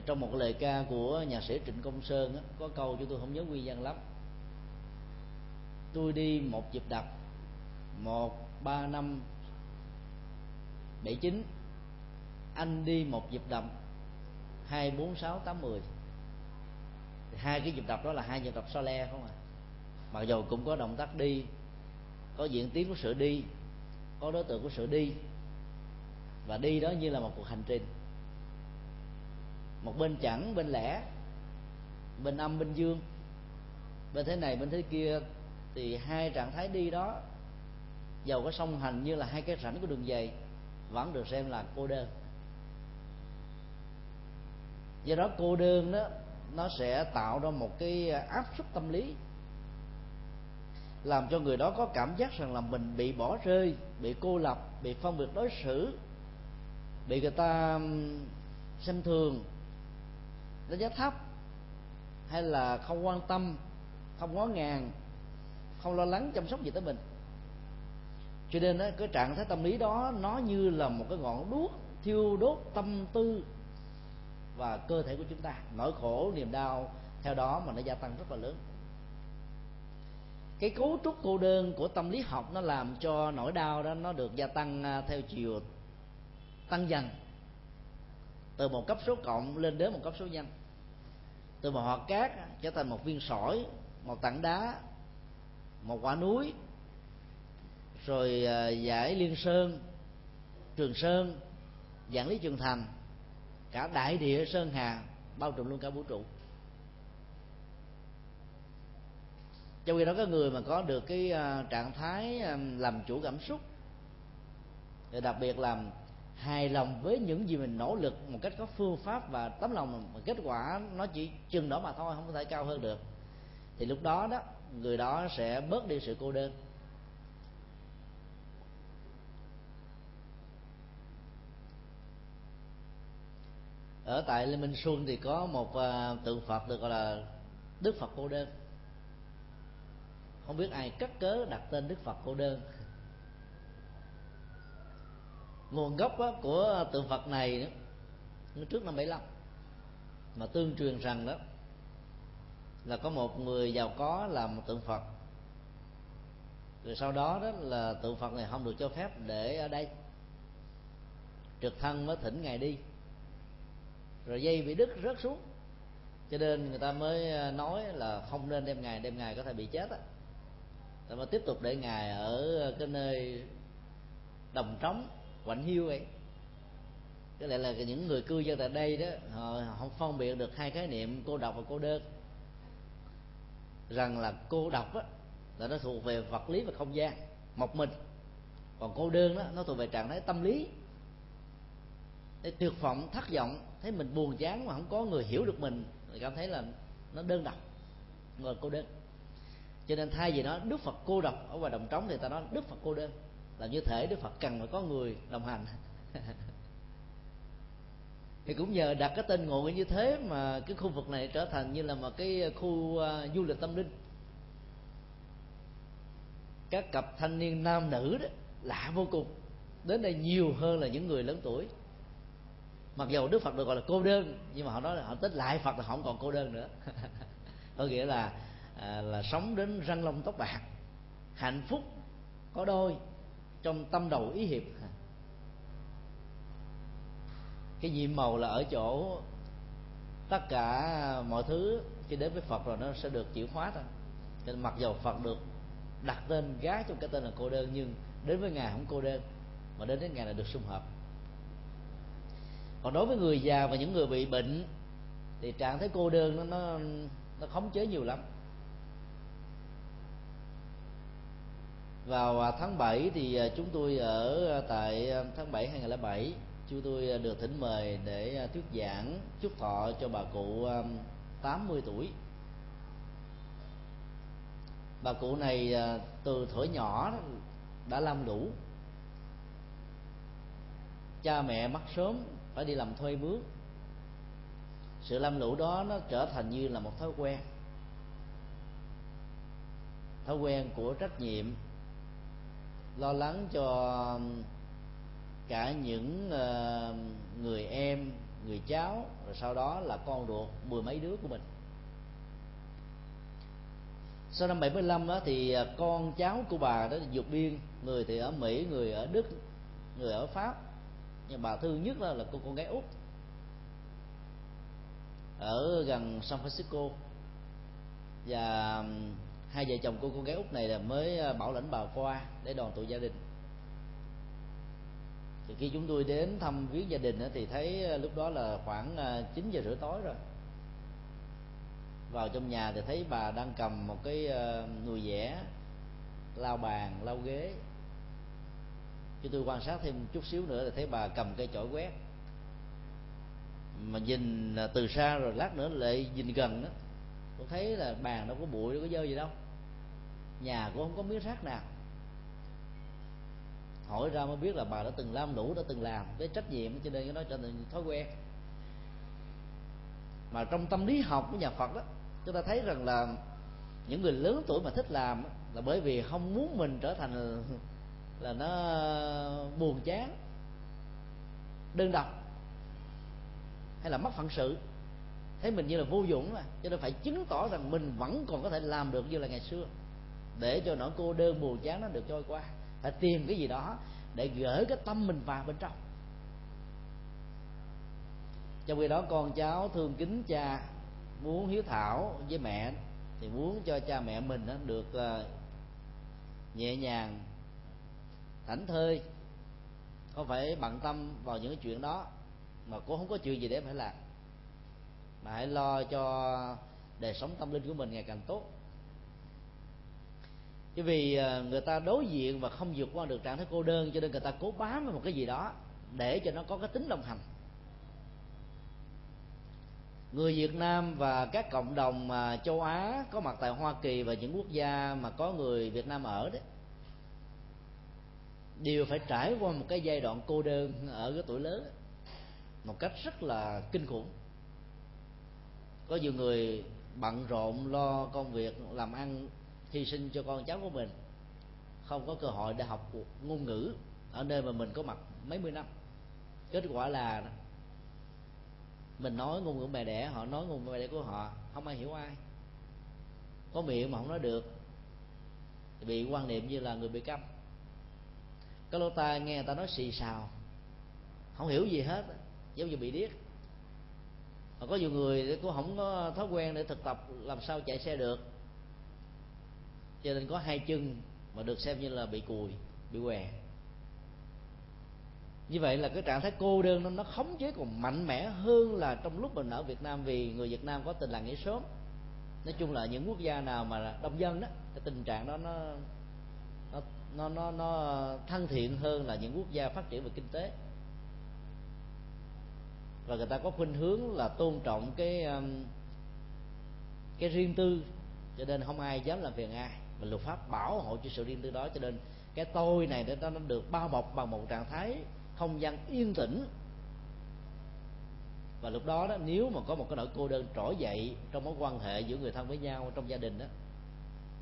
Trong một lời ca của nhạc sĩ Trịnh Công Sơn có câu chúng tôi không nhớ nguyên văn lắm: tôi đi một nhịp đập 1, 3, 5, 7, 9, anh đi một nhịp đập 2, 4, 6, 8, 10. Thì hai cái nhịp đập đó là hai nhịp đập so le không à, mặc dù cũng có động tác đi, có diễn tiến của sự đi, có đối tượng của sự đi, và đi đó như là một cuộc hành trình, một bên chẵn bên lẻ, bên âm bên dương, bên thế này bên thế kia. Thì hai trạng thái đi đó, dầu có song hành như là hai cái rãnh của đường dây, vẫn được xem là cô đơn. Do đó cô đơn đó nó sẽ tạo ra một cái áp suất tâm lý, làm cho người đó có cảm giác rằng là mình bị bỏ rơi, bị cô lập, bị phân biệt đối xử, bị người ta xem thường, đánh giá thấp, hay là không quan tâm, không ngó ngàng, không lo lắng chăm sóc gì tới mình. Cho nên đó, cái trạng thái tâm lý đó nó như là một cái ngọn đuốc thiêu đốt tâm tư và cơ thể của chúng ta, nỗi khổ niềm đau theo đó mà nó gia tăng rất là lớn. Cái cấu trúc cô đơn của tâm lý học nó làm cho nỗi đau đó nó được gia tăng theo chiều tăng dần, từ một cấp số cộng lên đến một cấp số nhân, từ một hạt cát trở thành một viên sỏi, một tảng đá, một quả núi, rồi giải Liên Sơn, Trường Sơn, Vạn Lý Trường Thành, cả đại địa Sơn Hà, bao trùm luôn cả vũ trụ. Trong khi đó có người mà có được cái trạng thái làm chủ cảm xúc, đặc biệt là hài lòng với những gì mình nỗ lực một cách có phương pháp và tấm lòng, kết quả nó chỉ chừng đó mà thôi, không có thể cao hơn được, thì lúc đó đó người đó sẽ bớt đi sự cô đơn. Ở tại Lê Minh Xuân thì có một tượng Phật được gọi là Đức Phật Cô Đơn. Không biết ai cắt cớ đặt tên Đức Phật Cô Đơn. Nguồn gốc của tượng Phật này trước năm 75, mà tương truyền rằng đó là có một người giàu có làm một tượng Phật, rồi sau đó đó là tượng Phật này không được cho phép để ở đây, trực thăng mới thỉnh ngài đi, rồi dây bị đứt rớt xuống, cho nên người ta mới nói là không nên đem ngài có thể bị chết á. Ta mới tiếp tục để ngài ở cái nơi đồng trống quạnh hiu ấy. Cái lại là những người cư dân tại đây đó họ không phân biệt được hai khái niệm cô độc và cô đơn, rằng là cô độc á là nó thuộc về vật lý và không gian, một mình, còn cô đơn đó nó thuộc về trạng thái tâm lý, để tuyệt vọng, thất vọng, thấy mình buồn chán mà không có người hiểu được mình, cảm thấy là nó đơn độc, người cô đơn. Cho nên thay vì nó Đức Phật cô độc ở ngoài đồng trống thì ta nói Đức Phật Cô Đơn, là như thể Đức Phật cần phải có người đồng hành. Thì cũng nhờ đặt cái tên ngộ như thế mà cái khu vực này trở thành như là một cái khu du lịch tâm linh. Các cặp thanh niên nam nữ đó lạ vô cùng, đến đây nhiều hơn là những người lớn tuổi. Mặc dù Đức Phật được gọi là cô đơn, nhưng mà họ nói là họ tích lại Phật là họ không còn cô đơn nữa. Có nghĩa là sống đến răng long tóc bạc, hạnh phúc có đôi, trong tâm đầu ý hiệp. Cái nhiệm màu là ở chỗ tất cả mọi thứ khi đến với Phật rồi nó sẽ được chịu hóa thôi. Nên mặc dù Phật được đặt tên gá trong cái tên là cô đơn, nhưng đến với ngài không cô đơn, mà đến với ngài là được sum họp. Còn đối với người già và những người bị bệnh thì trạng thái cô đơn nó khống chế nhiều lắm. Vào tháng 7 thì chúng tôi ở tại tháng 7 2007, chúng tôi được thỉnh mời để thuyết giảng chúc thọ cho bà cụ 80 tuổi. Bà cụ này từ thuở nhỏ đã lam lũ, cha mẹ mất sớm, phải đi làm thuê mướn. Sự lam lũ đó nó trở thành như là một thói quen của trách nhiệm, lo lắng cho cả những người em, người cháu, rồi sau đó là con ruột mười mấy đứa của mình. Sau năm 75 đó thì con cháu của bà đó vượt biên, người thì ở Mỹ, người ở Đức, người ở Pháp. Nhưng bà thương nhất là cô con gái Úc ở gần San Francisco, Và hai vợ chồng của cô gái Úc này là mới bảo lãnh bà qua để đoàn tụ gia đình. Thì khi chúng tôi đến thăm viếng gia đình thì thấy lúc đó là khoảng 9 giờ rưỡi tối rồi. Vào trong nhà thì thấy bà đang cầm một cái nồi dẻ lau bàn, lau ghế. Chứ tôi quan sát thêm chút xíu nữa thì thấy bà cầm cây chổi quét. Mà nhìn từ xa rồi lát nữa lại nhìn gần đó, tôi thấy là bàn đâu có bụi, đâu có dơ gì đâu. Nhà cũng không có miếng rác nào. Hỏi ra mới biết là bà đã từng lam lũ, đã từng làm với trách nhiệm, cho nên nó trở thành thói quen. Mà trong tâm lý học của nhà Phật đó, chúng ta thấy rằng là những người lớn tuổi mà thích làm là bởi vì không muốn mình trở thành là nó buồn chán, đơn độc, hay là mất phận sự, thấy mình như là vô dụng mà, cho nên phải chứng tỏ rằng mình vẫn còn có thể làm được như là ngày xưa, để cho nỗi cô đơn buồn chán nó được trôi qua. Phải tìm cái gì đó để gỡ cái tâm mình vào bên trong. Trong khi đó con cháu thương kính cha, muốn hiếu thảo với mẹ, thì muốn cho cha mẹ mình được nhẹ nhàng, thảnh thơi, không phải bận tâm vào những chuyện đó, mà cũng không có chuyện gì để phải làm, mà hãy lo cho đời sống tâm linh của mình ngày càng tốt. Chứ vì người ta đối diện và không vượt qua được trạng thái cô đơn, cho nên người ta cố bám vào một cái gì đó để cho nó có cái tính đồng hành. Người Việt Nam và các cộng đồng châu Á có mặt tại Hoa Kỳ và những quốc gia mà có người Việt Nam ở đấy, đều phải trải qua một cái giai đoạn cô đơn ở cái tuổi lớn một cách rất là kinh khủng. Có nhiều người bận rộn lo công việc làm ăn, hy sinh cho con cháu của mình, không có cơ hội để học ngôn ngữ ở nơi mà mình có mặt mấy mươi năm. Kết quả là mình nói ngôn ngữ mẹ đẻ, họ nói ngôn ngữ mẹ đẻ của họ, không ai hiểu ai, có miệng mà không nói được, bị quan niệm như là người bị câm. Cái lỗ tai nghe người ta nói xì xào, không hiểu gì hết, giống như bị điếc. Mà có nhiều người cũng không có thói quen để thực tập làm sao chạy xe được, cho nên có hai chân mà được xem như là bị cùi, bị què. Như vậy là cái trạng thái cô đơn nó khống chế còn mạnh mẽ hơn là trong lúc mình ở Việt Nam, vì người Việt Nam có tình làng nghĩa xóm. Nói chung là những quốc gia nào mà đông dân đó, cái tình trạng đó nó thân thiện hơn là những quốc gia phát triển về kinh tế. Và người ta có khuynh hướng là tôn trọng cái riêng tư, cho nên không ai dám làm phiền ai, và luật pháp bảo hộ cho sự riêng tư đó. Cho nên cái tôi này nó được bao bọc bằng một trạng thái không gian yên tĩnh. Và lúc đó, đó nếu mà có một cái nỗi cô đơn trỗi dậy trong mối quan hệ giữa người thân với nhau trong gia đình đó,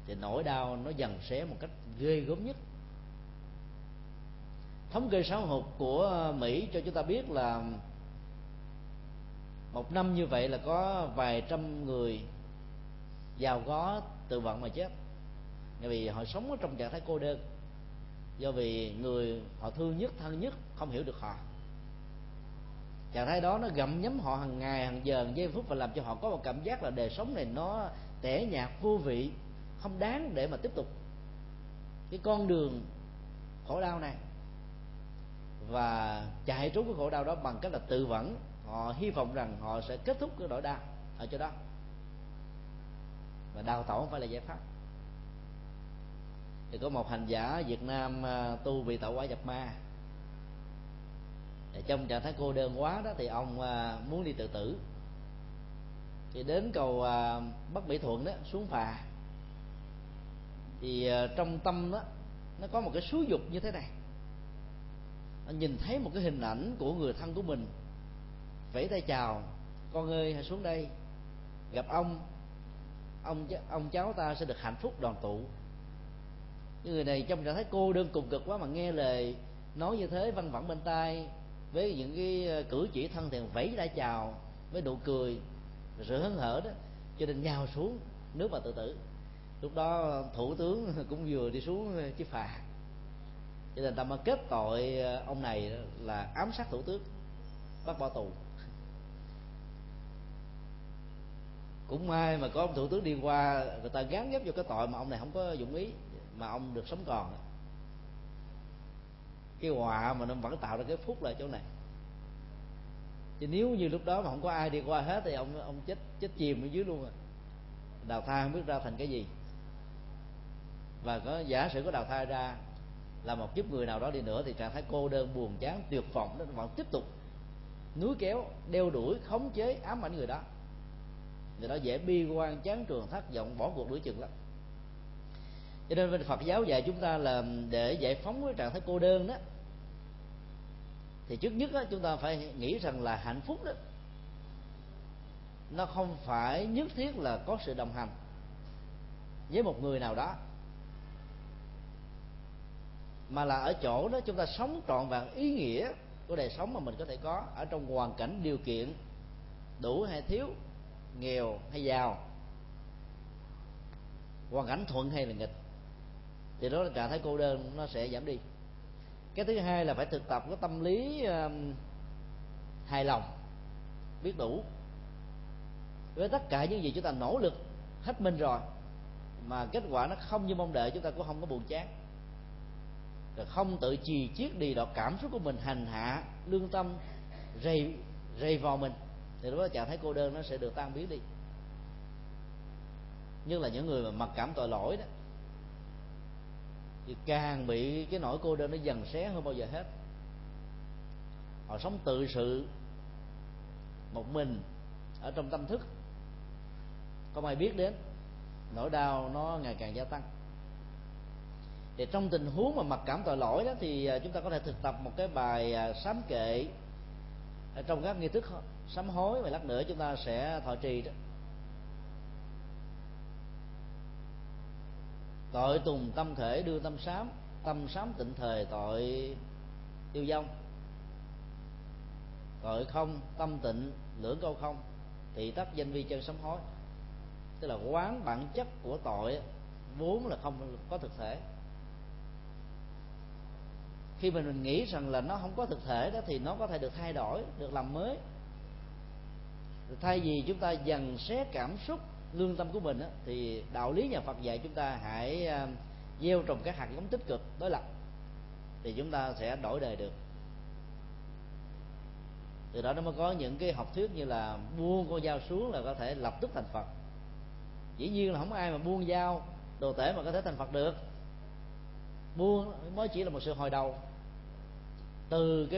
thì nỗi đau nó dần xé một cách ghê gớm nhất. Thống kê sáo hụt của Mỹ cho chúng ta biết là một năm như vậy là có vài trăm người giàu có tự vận mà chết, vì họ sống ở trong trạng thái cô đơn, do vì người họ thương nhất, thân nhất không hiểu được họ. Trạng thái đó nó gặm nhấm họ hàng ngày, hàng giờ, hàng giây phút, và làm cho họ có một cảm giác là đời sống này nó tẻ nhạt, vô vị, không đáng để mà tiếp tục cái con đường khổ đau này. Và chạy trốn cái khổ đau đó bằng cách là tự vẫn. Họ hy vọng rằng họ sẽ kết thúc cái nỗi đau ở chỗ đó, và đào tẩu không phải là giải pháp. Thì có một hành giả Việt Nam tu bị tạo hóa nhập ma, trong trạng thái cô đơn quá đó thì ông muốn đi tự tử. Thì đến cầu Bắc Mỹ Thuận đó, xuống phà, thì trong tâm đó nó có một cái xúi dục như thế này. Anh nhìn thấy một cái hình ảnh của người thân của mình, vẫy tay chào: con ơi hãy xuống đây, gặp ông cháu ta sẽ được hạnh phúc đoàn tụ. Những người này trong trạng thái cô đơn cùng cực quá, mà nghe lời nói như thế văng vẳng bên tai, với những cái cử chỉ thân thiện, vẫy tay chào với nụ cười sự hớn hở đó, cho nên nhào xuống nước mà tự tử. Lúc đó thủ tướng cũng vừa đi xuống chiếc phà, cho nên ta mới kết tội ông này là ám sát thủ tướng, bắt bỏ tù. Cũng may mà có ông thủ tướng đi qua, người ta gán ghép vô cái tội mà ông này không có dụng ý, mà ông được sống còn. Cái họa mà nó vẫn tạo ra cái phúc là chỗ này. Chứ nếu như lúc đó mà không có ai đi qua hết thì ông chết chìm ở dưới luôn rồi. Đào thai không biết ra thành cái gì. Và có giả sử có đào thai ra là một kiếp người nào đó đi nữa thì trạng thái cô đơn, buồn chán, tuyệt vọng nó vẫn tiếp tục núi kéo, đeo đuổi, khống chế, ám ảnh người đó. Người đó dễ bi quan, chán trường, thất vọng, bỏ cuộc đuổi chừng lắm. Cho nên bên Phật giáo dạy chúng ta là để giải phóng cái trạng thái cô đơn đó, thì trước nhất đó, chúng ta phải nghĩ rằng là hạnh phúc đó nó không phải nhất thiết là có sự đồng hành với một người nào đó, mà là ở chỗ đó chúng ta sống trọn vẹn ý nghĩa của đời sống mà mình có thể có ở trong hoàn cảnh điều kiện đủ hay thiếu, nghèo hay giàu, hoàn cảnh thuận hay là nghịch, thì đó là trạng thái cô đơn nó sẽ giảm đi. Cái thứ hai là phải thực tập cái tâm lý hài lòng, biết đủ với tất cả những gì chúng ta nỗ lực hết mình rồi mà kết quả nó không như mong đợi, chúng ta cũng không có buồn chán, rồi không tự trì chiết đi đọt cảm xúc của mình, hành hạ, lương tâm, rầy vào mình, thì đó trạng thái cô đơn nó sẽ được tan biến đi. Như là những người mà mặc cảm tội lỗi đó thì càng bị cái nỗi cô đơn nó dằn xé hơn bao giờ hết. Họ sống tự sự một mình ở trong tâm thức, không ai biết đến, nỗi đau nó ngày càng gia tăng. Thì trong tình huống mà mặc cảm tội lỗi đó thì chúng ta có thể thực tập một cái bài sám kệ ở trong các nghi thức sám hối, và lát nữa chúng ta sẽ thọ trì đó. Tội tùng tâm thể đưa tâm sám tịnh thời tội tiêu vong, tội không tâm tịnh lưỡng câu không, thị tắc danh vi chân sám hối, tức là quán bản chất của tội vốn là không có thực thể. Khi mình nghĩ rằng là nó không có thực thể đó thì nó có thể được thay đổi, được làm mới. Thay vì chúng ta dằn xé cảm xúc lương tâm của mình á, thì đạo lý nhà Phật dạy chúng ta hãy gieo trồng các hạt giống tích cực đối lập, thì chúng ta sẽ đổi đời được. Từ đó nó mới có những cái học thuyết như là buông con dao xuống là có thể lập tức thành Phật. Dĩ nhiên là không ai mà buông dao đồ tể mà có thể thành Phật được. Buông mới chỉ là một sự hồi đầu. Từ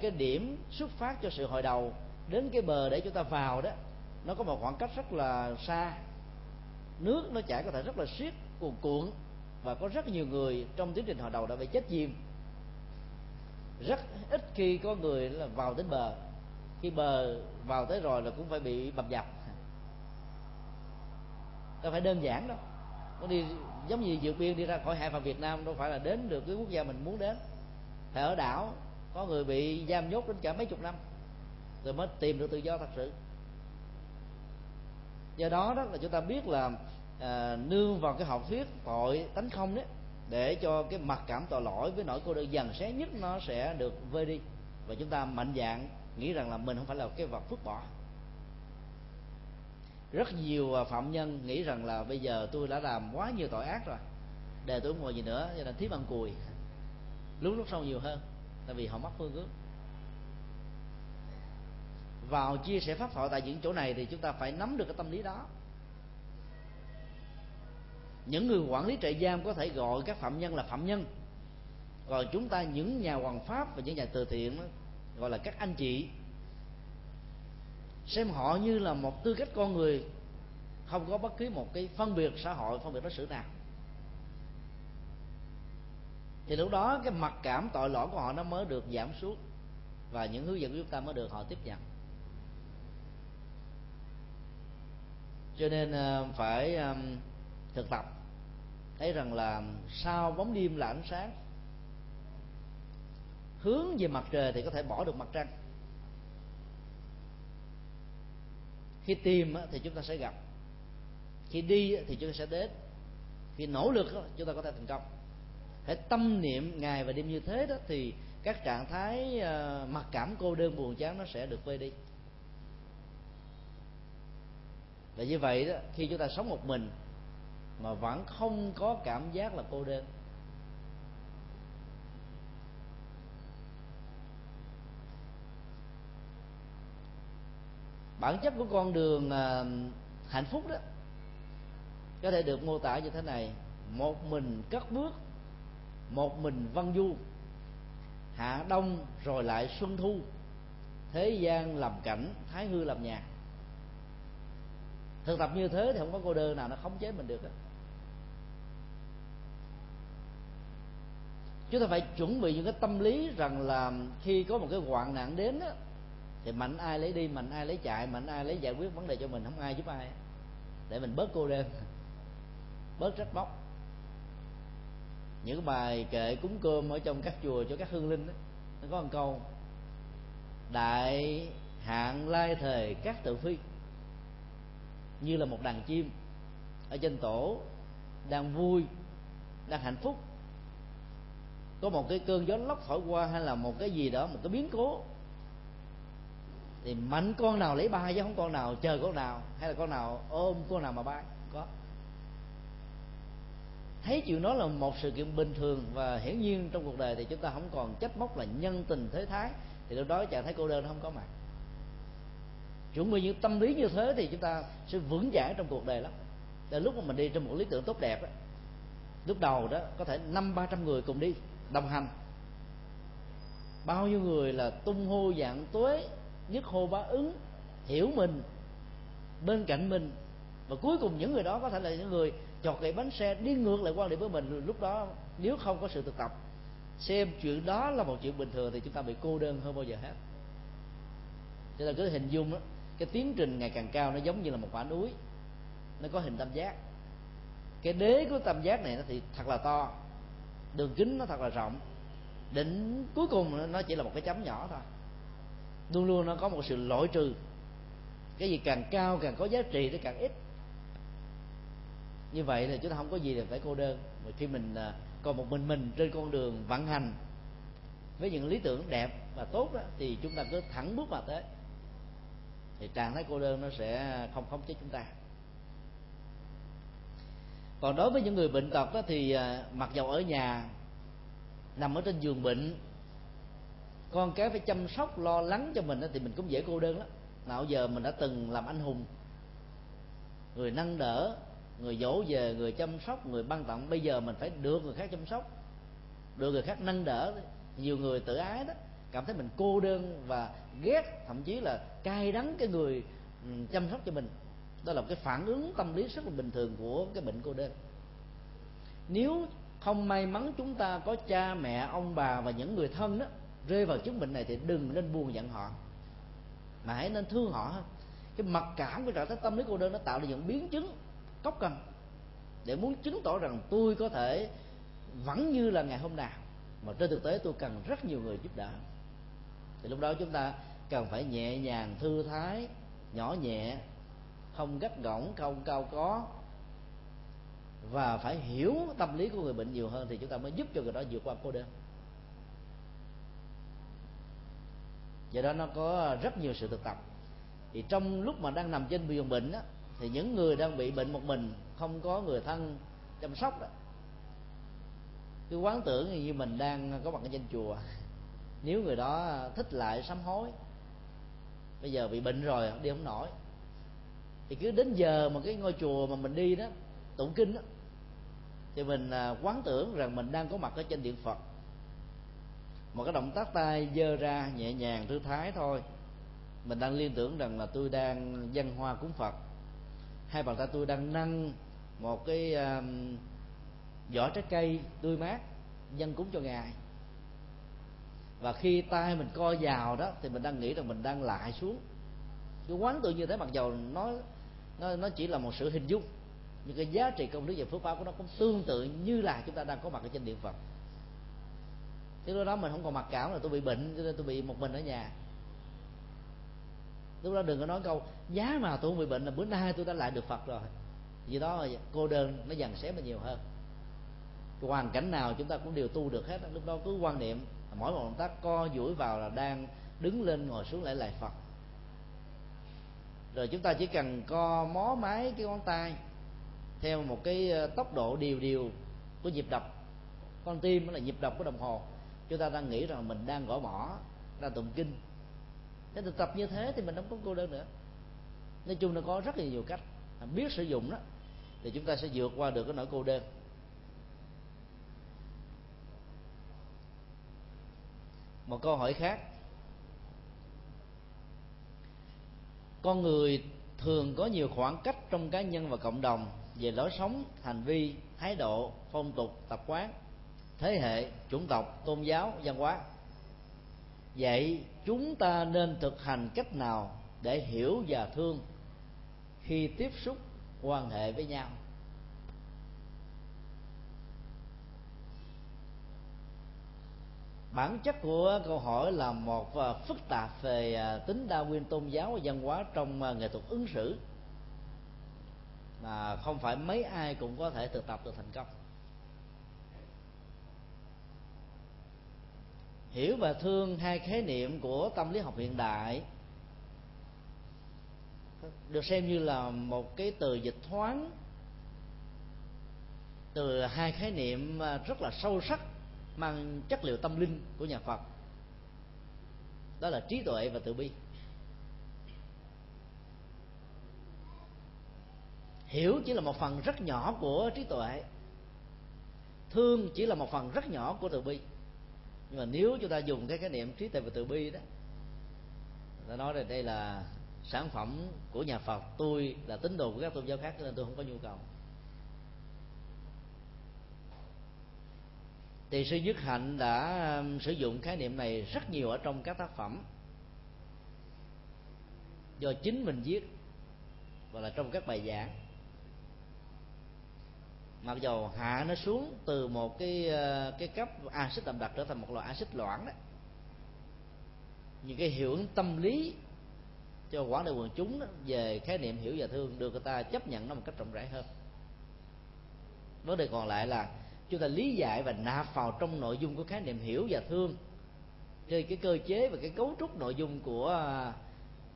cái điểm xuất phát cho sự hồi đầu đến cái bờ để chúng ta vào đó, nó có một khoảng cách rất là xa. Nước nó chảy có thể rất là xiết, cuồn, và có rất nhiều người trong tiến trình hồi đầu đã bị chết chìm. Rất ít khi có người là vào đến bờ. Khi bờ vào tới rồi là cũng phải bị bầm dập. Đâu phải đơn giản đâu. Nó đi giống như vượt biên đi ra khỏi Hải Phòng Việt Nam, đâu phải là đến được cái quốc gia mình muốn đến. Phải ở đảo, có người bị giam nhốt đến cả mấy chục năm rồi mới tìm được tự do thật sự. Do đó đó là chúng ta biết là nương vào cái học thuyết tội tánh không đấy, để cho cái mặc cảm tội lỗi với nỗi cô đơn dần xé nhất nó sẽ được vơi đi, và chúng ta mạnh dạn nghĩ rằng là mình không phải là cái vật vứt bỏ. Rất nhiều phạm nhân nghĩ rằng là bây giờ tôi đã làm quá nhiều tội ác rồi, đời tôi không ngồi gì nữa, cho nên thiếp ăn cùi, lúc sau nhiều hơn, tại vì họ mất phương hướng. Vào chia sẻ pháp thoại tại những chỗ này thì chúng ta phải nắm được cái tâm lý đó. Những người quản lý trại giam có thể gọi các phạm nhân là phạm nhân, còn chúng ta những nhà hoằng pháp và những nhà từ thiện đó, gọi là các anh chị, xem họ như là một tư cách con người, không có bất cứ một cái phân biệt xã hội, phân biệt đối xử nào. Thì lúc đó cái mặc cảm tội lỗi của họ nó mới được giảm xuống, và những hướng dẫn của chúng ta mới được họ tiếp nhận. Cho nên phải thực tập thấy rằng là sau bóng đêm là ánh sáng, hướng về mặt trời thì có thể bỏ được mặt trăng. Khi tìm thì chúng ta sẽ gặp, khi đi thì chúng ta sẽ đến, khi nỗ lực chúng ta có thể thành công. Hãy tâm niệm ngày và đêm như thế đó thì các trạng thái mặc cảm, cô đơn, buồn chán nó sẽ được vơi đi. Và như vậy đó, khi chúng ta sống một mình mà vẫn không có cảm giác là cô đơn. Bản chất của con đường hạnh phúc đó có thể được mô tả như thế này: một mình cất bước, một mình văn du, hạ đông rồi lại xuân thu, thế gian làm cảnh, thái hư làm nhà. Thực tập như thế thì không có cô đơn nào nó khống chế mình được đó. Chúng ta phải chuẩn bị những cái tâm lý rằng là khi có một cái hoạn nạn đến đó, thì mạnh ai lấy đi, mạnh ai lấy chạy, mạnh ai lấy giải quyết vấn đề cho mình, không ai giúp ai, để mình bớt cô đơn, bớt trách móc. Những bài kệ cúng cơm ở trong các chùa cho các hương linh đó, nó có một câu: đại hạn lai thời các tự phi, như là một đàn chim ở trên tổ đang vui, đang hạnh phúc, có một cái cơn gió lốc thổi qua hay là một cái gì đó, một cái biến cố, thì mạnh con nào lấy bay chứ không con nào chờ con nào, hay là con nào ôm con nào mà bay. Có thấy chuyện đó là một sự kiện bình thường và hiển nhiên trong cuộc đời, thì chúng ta không còn trách móc là nhân tình thế thái, thì lúc đó chẳng thấy cô đơn, không có mặt. Chuẩn bị những tâm lý như thế thì chúng ta sẽ vững chãi trong cuộc đời lắm. Đến lúc mà mình đi trên một lý tưởng tốt đẹp đó, lúc đầu đó có thể 500-300 người cùng đi đồng hành, bao nhiêu người là tung hô vạn tuế, nhất hô bá ứng, hiểu mình, bên cạnh mình, và cuối cùng những người đó có thể là những người chọt gậy bánh xe đi ngược lại quan điểm với mình. Lúc đó nếu không có sự thực tập, xem chuyện đó là một chuyện bình thường, thì chúng ta bị cô đơn hơn bao giờ hết. Cho nên cứ hình dung đó, cái tiến trình ngày càng cao nó giống như là một quả núi, nó có hình tam giác. Cái đế của tam giác này nó thì thật là to, đường kính nó thật là rộng, đỉnh cuối cùng nó chỉ là một cái chấm nhỏ thôi. Luôn luôn nó có một sự loại trừ, cái gì càng cao càng có giá trị nó càng ít. Như vậy là chúng ta không có gì để phải cô đơn. Mà khi mình còn một mình trên con đường vận hành với những lý tưởng đẹp và tốt đó, thì chúng ta cứ thẳng bước vào thế, thì trạng thái cô đơn nó sẽ không khống chế chúng ta. Còn đối với những người bệnh tật đó, thì mặc dầu ở nhà, nằm ở trên giường bệnh, con cái phải chăm sóc lo lắng cho mình đó, thì mình cũng dễ cô đơn lắm. Nào giờ mình đã từng làm anh hùng, người nâng đỡ, người dỗ về, người chăm sóc, người ban tặng, bây giờ mình phải được người khác chăm sóc, được người khác nâng đỡ. Nhiều người tự ái đó, cảm thấy mình cô đơn và ghét, thậm chí là cay đắng cái người chăm sóc cho mình. Đó là một cái phản ứng tâm lý rất là bình thường của cái bệnh cô đơn. Nếu không may mắn chúng ta có cha mẹ, ông bà và những người thân đó rơi vào chứng bệnh này, thì đừng nên buồn giận họ, mà hãy nên thương họ. Cái mặc cảm của trạng thái tâm lý cô đơn nó tạo ra những biến chứng cốc cần, để muốn chứng tỏ rằng tôi có thể vẫn như là ngày hôm nào, mà trên thực tế tôi cần rất nhiều người giúp đỡ. Thì lúc đó chúng ta cần phải nhẹ nhàng, thư thái, nhỏ nhẹ, không gắt gỏng, không cao có, và phải hiểu tâm lý của người bệnh nhiều hơn, thì chúng ta mới giúp cho người đó vượt qua cô đơn. Do đó nó có rất nhiều sự thực tập. Thì trong lúc mà đang nằm trên giường bệnh á, thì những người đang bị bệnh một mình, không có người thân chăm sóc đó, cứ quán tưởng như mình đang có mặt ở trên chùa. Nếu người đó thích lại sám hối, bây giờ bị bệnh rồi đi không nổi, thì cứ đến giờ mà cái ngôi chùa mà mình đi đó tụng kinh đó, thì mình quán tưởng rằng mình đang có mặt ở trên điện Phật. Một cái động tác tay giơ ra nhẹ nhàng thư thái thôi, mình đang liên tưởng rằng là tôi đang dâng hoa cúng Phật, hai bàn tay tôi đang nâng một cái vỏ trái cây tươi mát dâng cúng cho Ngài. Và khi tay mình co vào đó, thì mình đang nghĩ rằng mình đang lại xuống. Cái quán tự như thế, mặc dầu nó chỉ là một sự hình dung, nhưng cái giá trị công đức và phước báo của nó cũng tương tự như là chúng ta đang có mặt ở trên điện Phật. Thế lúc đó mình không còn mặc cảm là tôi bị bệnh cho nên tôi bị một mình ở nhà. Lúc đó đừng có nói câu giá mà tôi không bị bệnh là bữa nay tôi đã lại được Phật rồi. Vì đó cô đơn nó dần xém là nhiều hơn. Hoàn cảnh nào chúng ta cũng đều tu được hết. Lúc đó cứ quan niệm mỗi một động tác co duỗi vào là đang đứng lên ngồi xuống lại lại Phật. Rồi chúng ta chỉ cần co mó máy cái ngón tay theo một cái tốc độ điều của nhịp đập con tim, đó là nhịp đập của đồng hồ, chúng ta đang nghĩ rằng mình đang gõ mõ, đang tụng kinh. Nếu thực tập như thế thì mình không có cô đơn nữa. Nói chung là có rất là nhiều cách, biết sử dụng đó thì chúng ta sẽ vượt qua được cái nỗi cô đơn. Một câu hỏi khác: con người thường có nhiều khoảng cách trong cá nhân và cộng đồng về lối sống, hành vi, thái độ, phong tục, tập quán, thế hệ, chủng tộc, tôn giáo, văn hóa. Vậy chúng ta nên thực hành cách nào để hiểu và thương khi tiếp xúc quan hệ với nhau? Bản chất của câu hỏi là một phức tạp về tính đa nguyên tôn giáo và văn hóa trong nghệ thuật ứng xử, mà không phải mấy ai cũng có thể thực tập được thành công. Hiểu và thương, hai khái niệm của tâm lý học hiện đại, được xem như là một cái từ dịch thoáng từ hai khái niệm rất là sâu sắc mang chất liệu tâm linh của nhà Phật, đó là trí tuệ và từ bi. Hiểu chỉ là một phần rất nhỏ của trí tuệ, thương chỉ là một phần rất nhỏ của từ bi. Nhưng mà nếu chúng ta dùng cái khái niệm trí tuệ và từ bi đó, ta nói là đây là sản phẩm của nhà Phật, tôi là tín đồ của các tôn giáo khác nên tôi không có nhu cầu. Thiền sư Nhất Hạnh đã sử dụng khái niệm này rất nhiều ở trong các tác phẩm do chính mình viết và là trong các bài giảng. Mặc dầu hạ nó xuống từ một cái cấp axit đậm đặc trở thành một loại axit loãng đó, những cái hiệu ứng tâm lý cho quảng đại quần chúng đó, về khái niệm hiểu và thương được người ta chấp nhận nó một cách rộng rãi hơn. Vấn đề còn lại là chúng ta lý giải và nạp vào trong nội dung của khái niệm hiểu và thương trên cái cơ chế và cái cấu trúc nội dung của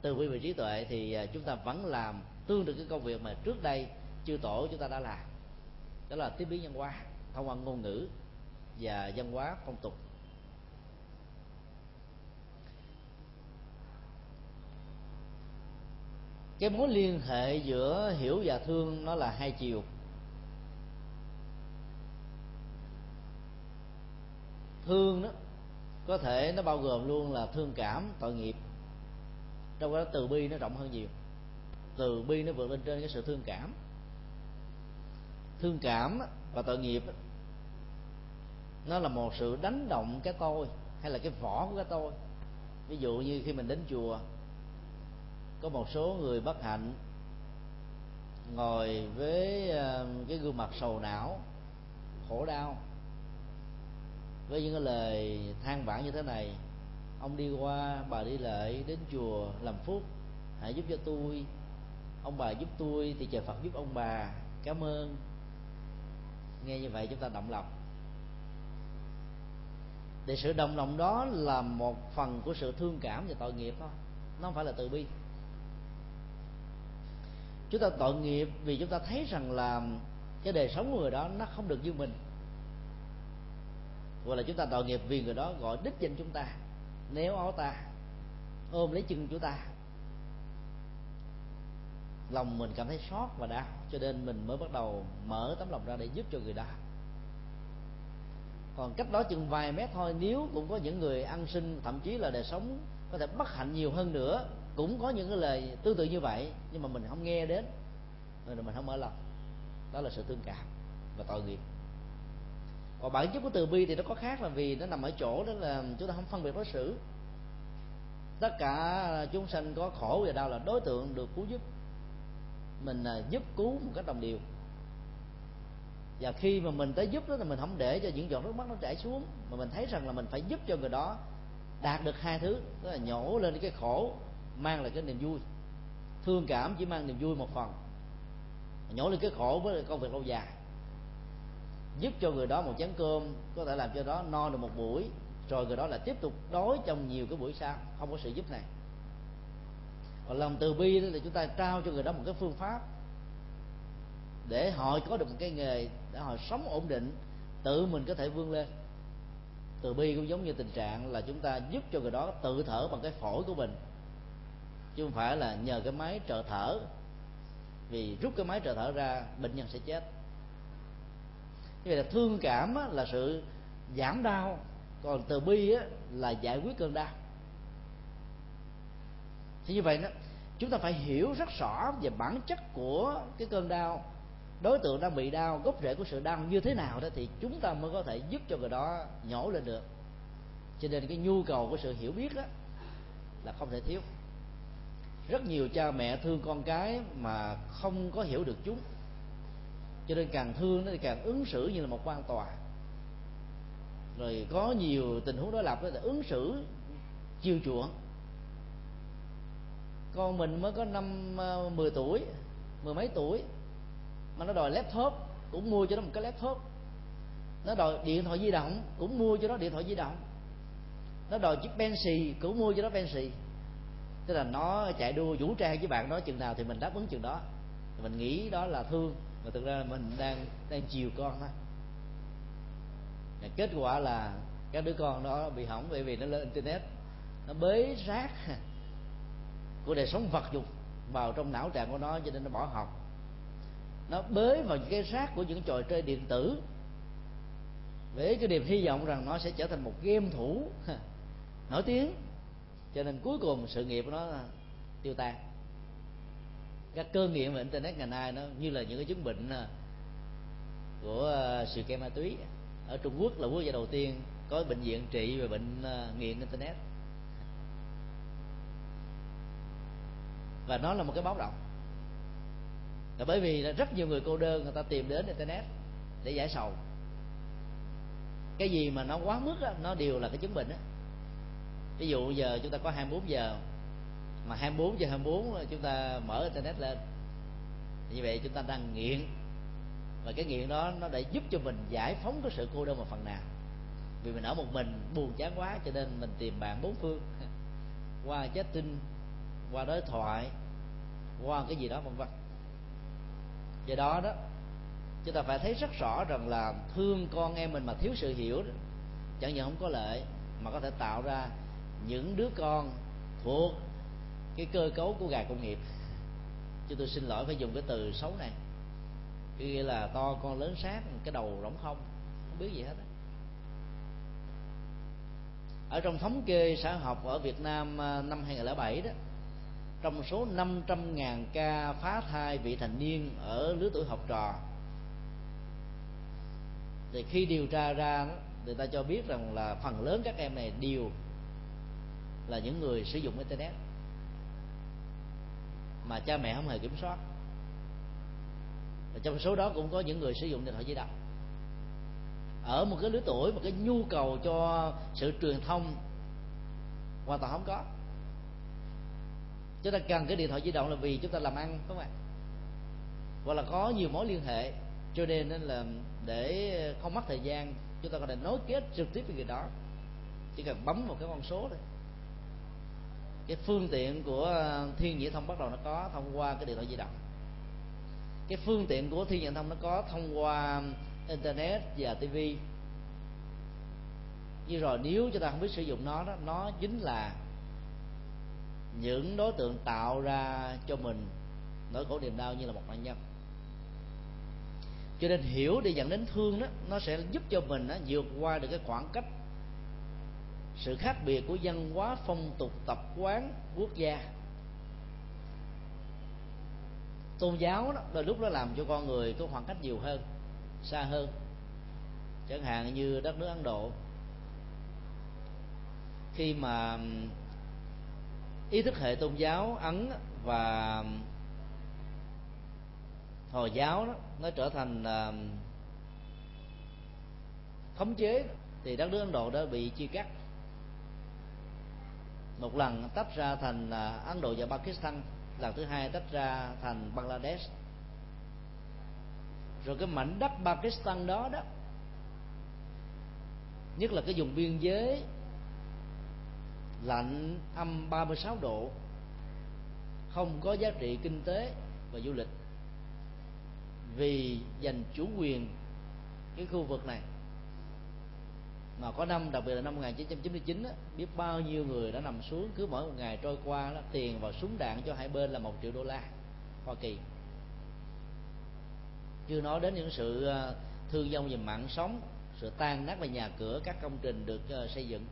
từ bi và trí tuệ, thì chúng ta vẫn làm tương được cái công việc mà trước đây chư tổ chúng ta đã làm, đó là tiếp biến văn hóa thông qua ngôn ngữ và văn hóa phong tục. Cái mối liên hệ giữa hiểu và thương nó là hai chiều. Thương đó có thể nó bao gồm luôn là thương cảm, tội nghiệp, trong đó từ bi nó rộng hơn nhiều. Từ bi nó vượt lên trên cái sự thương cảm. Thương cảm và tội nghiệp nó là một sự đánh động cái tôi hay là cái vỏ của cái tôi. Ví dụ như khi mình đến chùa, có một số người bất hạnh ngồi với cái gương mặt sầu não, khổ đau, với những cái lời than vãn như thế này: ông đi qua, bà đi lại, đến chùa làm phúc, hãy giúp cho tôi, ông bà giúp tôi thì trời Phật giúp ông bà, cảm ơn. Nghe như vậy chúng ta động lòng. Để sự động lòng đó là một phần của sự thương cảm và tội nghiệp thôi, nó không phải là từ bi. Chúng ta tội nghiệp vì chúng ta thấy rằng là cái đời sống của người đó nó không được như mình, gọi là chúng ta tội nghiệp vì người đó gọi đích danh chúng ta, néo áo ta, ôm lấy chân chúng ta. Lòng mình cảm thấy xót và đau, cho nên mình mới bắt đầu mở tấm lòng ra để giúp cho người đó. Còn cách đó chừng vài mét thôi, nếu cũng có những người ăn xin, thậm chí là đời sống có thể bất hạnh nhiều hơn nữa, cũng có những cái lời tương tự như vậy, nhưng mà mình không nghe đến, rồi mình không mở lòng. Đó là sự thương cảm và tội nghiệp. Còn bản chất của từ bi thì nó có khác, là vì nó nằm ở chỗ đó là chúng ta không phân biệt đối xử. Tất cả chúng sanh có khổ và đau là đối tượng được cứu giúp, mình giúp cứu một cách đồng đều. Và khi mà mình tới giúp đó thì mình không để cho những giọt nước mắt nó chảy xuống, mà mình thấy rằng là mình phải giúp cho người đó đạt được hai thứ, tức là nhổ lên cái khổ, mang lại cái niềm vui. Thương cảm chỉ mang niềm vui một phần, nhổ lên cái khổ với công việc lâu dài. Giúp cho người đó một chén cơm có thể làm cho đó no được một buổi, rồi người đó là tiếp tục đói trong nhiều cái buổi sau, không có sự giúp này. Còn lòng từ bi đó là chúng ta trao cho người đó một cái phương pháp để họ có được một cái nghề, để họ sống ổn định, tự mình có thể vươn lên. Từ bi cũng giống như tình trạng là chúng ta giúp cho người đó tự thở bằng cái phổi của mình, chứ không phải là nhờ cái máy trợ thở. Vì rút cái máy trợ thở ra, bệnh nhân sẽ chết. Như vậy là thương cảm là sự giảm đau, còn từ bi là giải quyết cơn đau. Thì như vậy đó, chúng ta phải hiểu rất rõ về bản chất của cái cơn đau, đối tượng đang bị đau, gốc rễ của sự đau như thế nào đó, thì chúng ta mới có thể giúp cho người đó nhổ lên được. Cho nên cái nhu cầu của sự hiểu biết đó là không thể thiếu. Rất nhiều cha mẹ thương con cái mà không có hiểu được chúng, cho nên càng thương nó thì càng ứng xử như là một quan tòa. Rồi có nhiều tình huống đối lập đó là ứng xử chiều chuộng. Con mình mới có 10 tuổi, mười mấy tuổi mà nó đòi laptop cũng mua cho nó một cái laptop, nó đòi điện thoại di động cũng mua cho nó điện thoại di động, nó đòi chiếc Bentley cũng mua cho nó Bentley. Tức là nó chạy đua vũ trang với bạn đó chừng nào thì mình đáp ứng chừng đó. Mình nghĩ đó là thương, mà thực ra mình đang chiều con thôi. Kết quả là các đứa con đó bị hỏng, bởi vì nó lên internet, nó bế rác của đời sống vật dục vào trong não trạng của nó, cho nên nó bỏ học. Nó bế vào những cái rác của những trò chơi điện tử với cái niềm hy vọng rằng nó sẽ trở thành một game thủ nổi tiếng, cho nên cuối cùng sự nghiệp của nó tiêu tan. Các cơ nghiện về internet ngày nay nó như là những cái chứng bệnh của sự kê ma túy. Ở Trung Quốc là quốc gia đầu tiên có bệnh viện trị về bệnh nghiện internet, và nó là một cái báo động. Là bởi vì là rất nhiều người cô đơn người ta tìm đến internet để giải sầu. Cái gì mà nó quá mức đó, nó đều là cái chứng bệnh đó. Ví dụ giờ chúng ta có 24 giờ, mà 24/24 chúng ta mở internet lên, như vậy chúng ta đang nghiện. Và cái nghiện đó nó đã giúp cho mình giải phóng cái sự cô đơn một phần nào. Vì mình ở một mình buồn chán quá, cho nên mình tìm bạn bốn phương, qua chatting, qua đối thoại, qua cái gì đó vân vân. Do đó đó, chúng ta phải thấy rất rõ rằng là thương con em mình mà thiếu sự hiểu đó, chẳng những không có lợi mà có thể tạo ra những đứa con thuộc cái cơ cấu của gà công nghiệp. Chứ tôi xin lỗi phải dùng cái từ xấu này, cái nghĩa là to con lớn xác, cái đầu rỗng không biết gì hết đó. Ở trong thống kê xã học ở Việt Nam năm 2007 đó, trong số 500.000 ca phá thai vị thành niên ở lứa tuổi học trò, thì khi điều tra ra người ta cho biết rằng là phần lớn các em này đều là những người sử dụng internet mà cha mẹ không hề kiểm soát. Và trong số đó cũng có những người sử dụng điện thoại di động ở một cái lứa tuổi mà cái nhu cầu cho sự truyền thông hoàn toàn không có. Chúng ta cần cái điện thoại di động là vì chúng ta làm ăn, đúng không ạ? Hoặc là có nhiều mối liên hệ, cho nên là để không mất thời gian, chúng ta có thể nối kết trực tiếp với người đó, chỉ cần bấm một cái con số thôi. Cái phương tiện của thiên viễn thông bắt đầu nó có thông qua cái điện thoại di động, cái phương tiện của thiên viễn thông nó có thông qua internet và TV. Như rồi nếu chúng ta không biết sử dụng nó đó, nó chính là những đối tượng tạo ra cho mình nỗi khổ niềm đau như là một nạn nhân. Cho nên hiểu để dẫn đến thương đó, nó sẽ giúp cho mình vượt qua được cái khoảng cách, sự khác biệt của văn hóa, phong tục, tập quán, quốc gia, tôn giáo đó. Đôi lúc nó làm cho con người có khoảng cách nhiều hơn, xa hơn. Chẳng hạn như đất nước Ấn Độ, khi mà ý thức hệ tôn giáo Ấn và Hồi giáo đó nó trở thành khống chế, thì đất nước Ấn Độ đã bị chia cắt một lần, tách ra thành Ấn Độ và Pakistan, lần thứ hai tách ra thành Bangladesh. Rồi cái mảnh đất Pakistan đó đó, nhất là cái vùng biên giới lạnh âm 36 độ, không có giá trị kinh tế và du lịch, vì giành chủ quyền cái khu vực này. Mà có năm, đặc biệt là năm 1999, biết bao nhiêu người đã nằm xuống, cứ mỗi một ngày trôi qua đó, tiền vào súng đạn cho hai bên là $1 triệu Hoa Kỳ. Chưa nói đến những sự thương vong về mạng sống, sự tan nát về nhà cửa, các công trình được xây dựng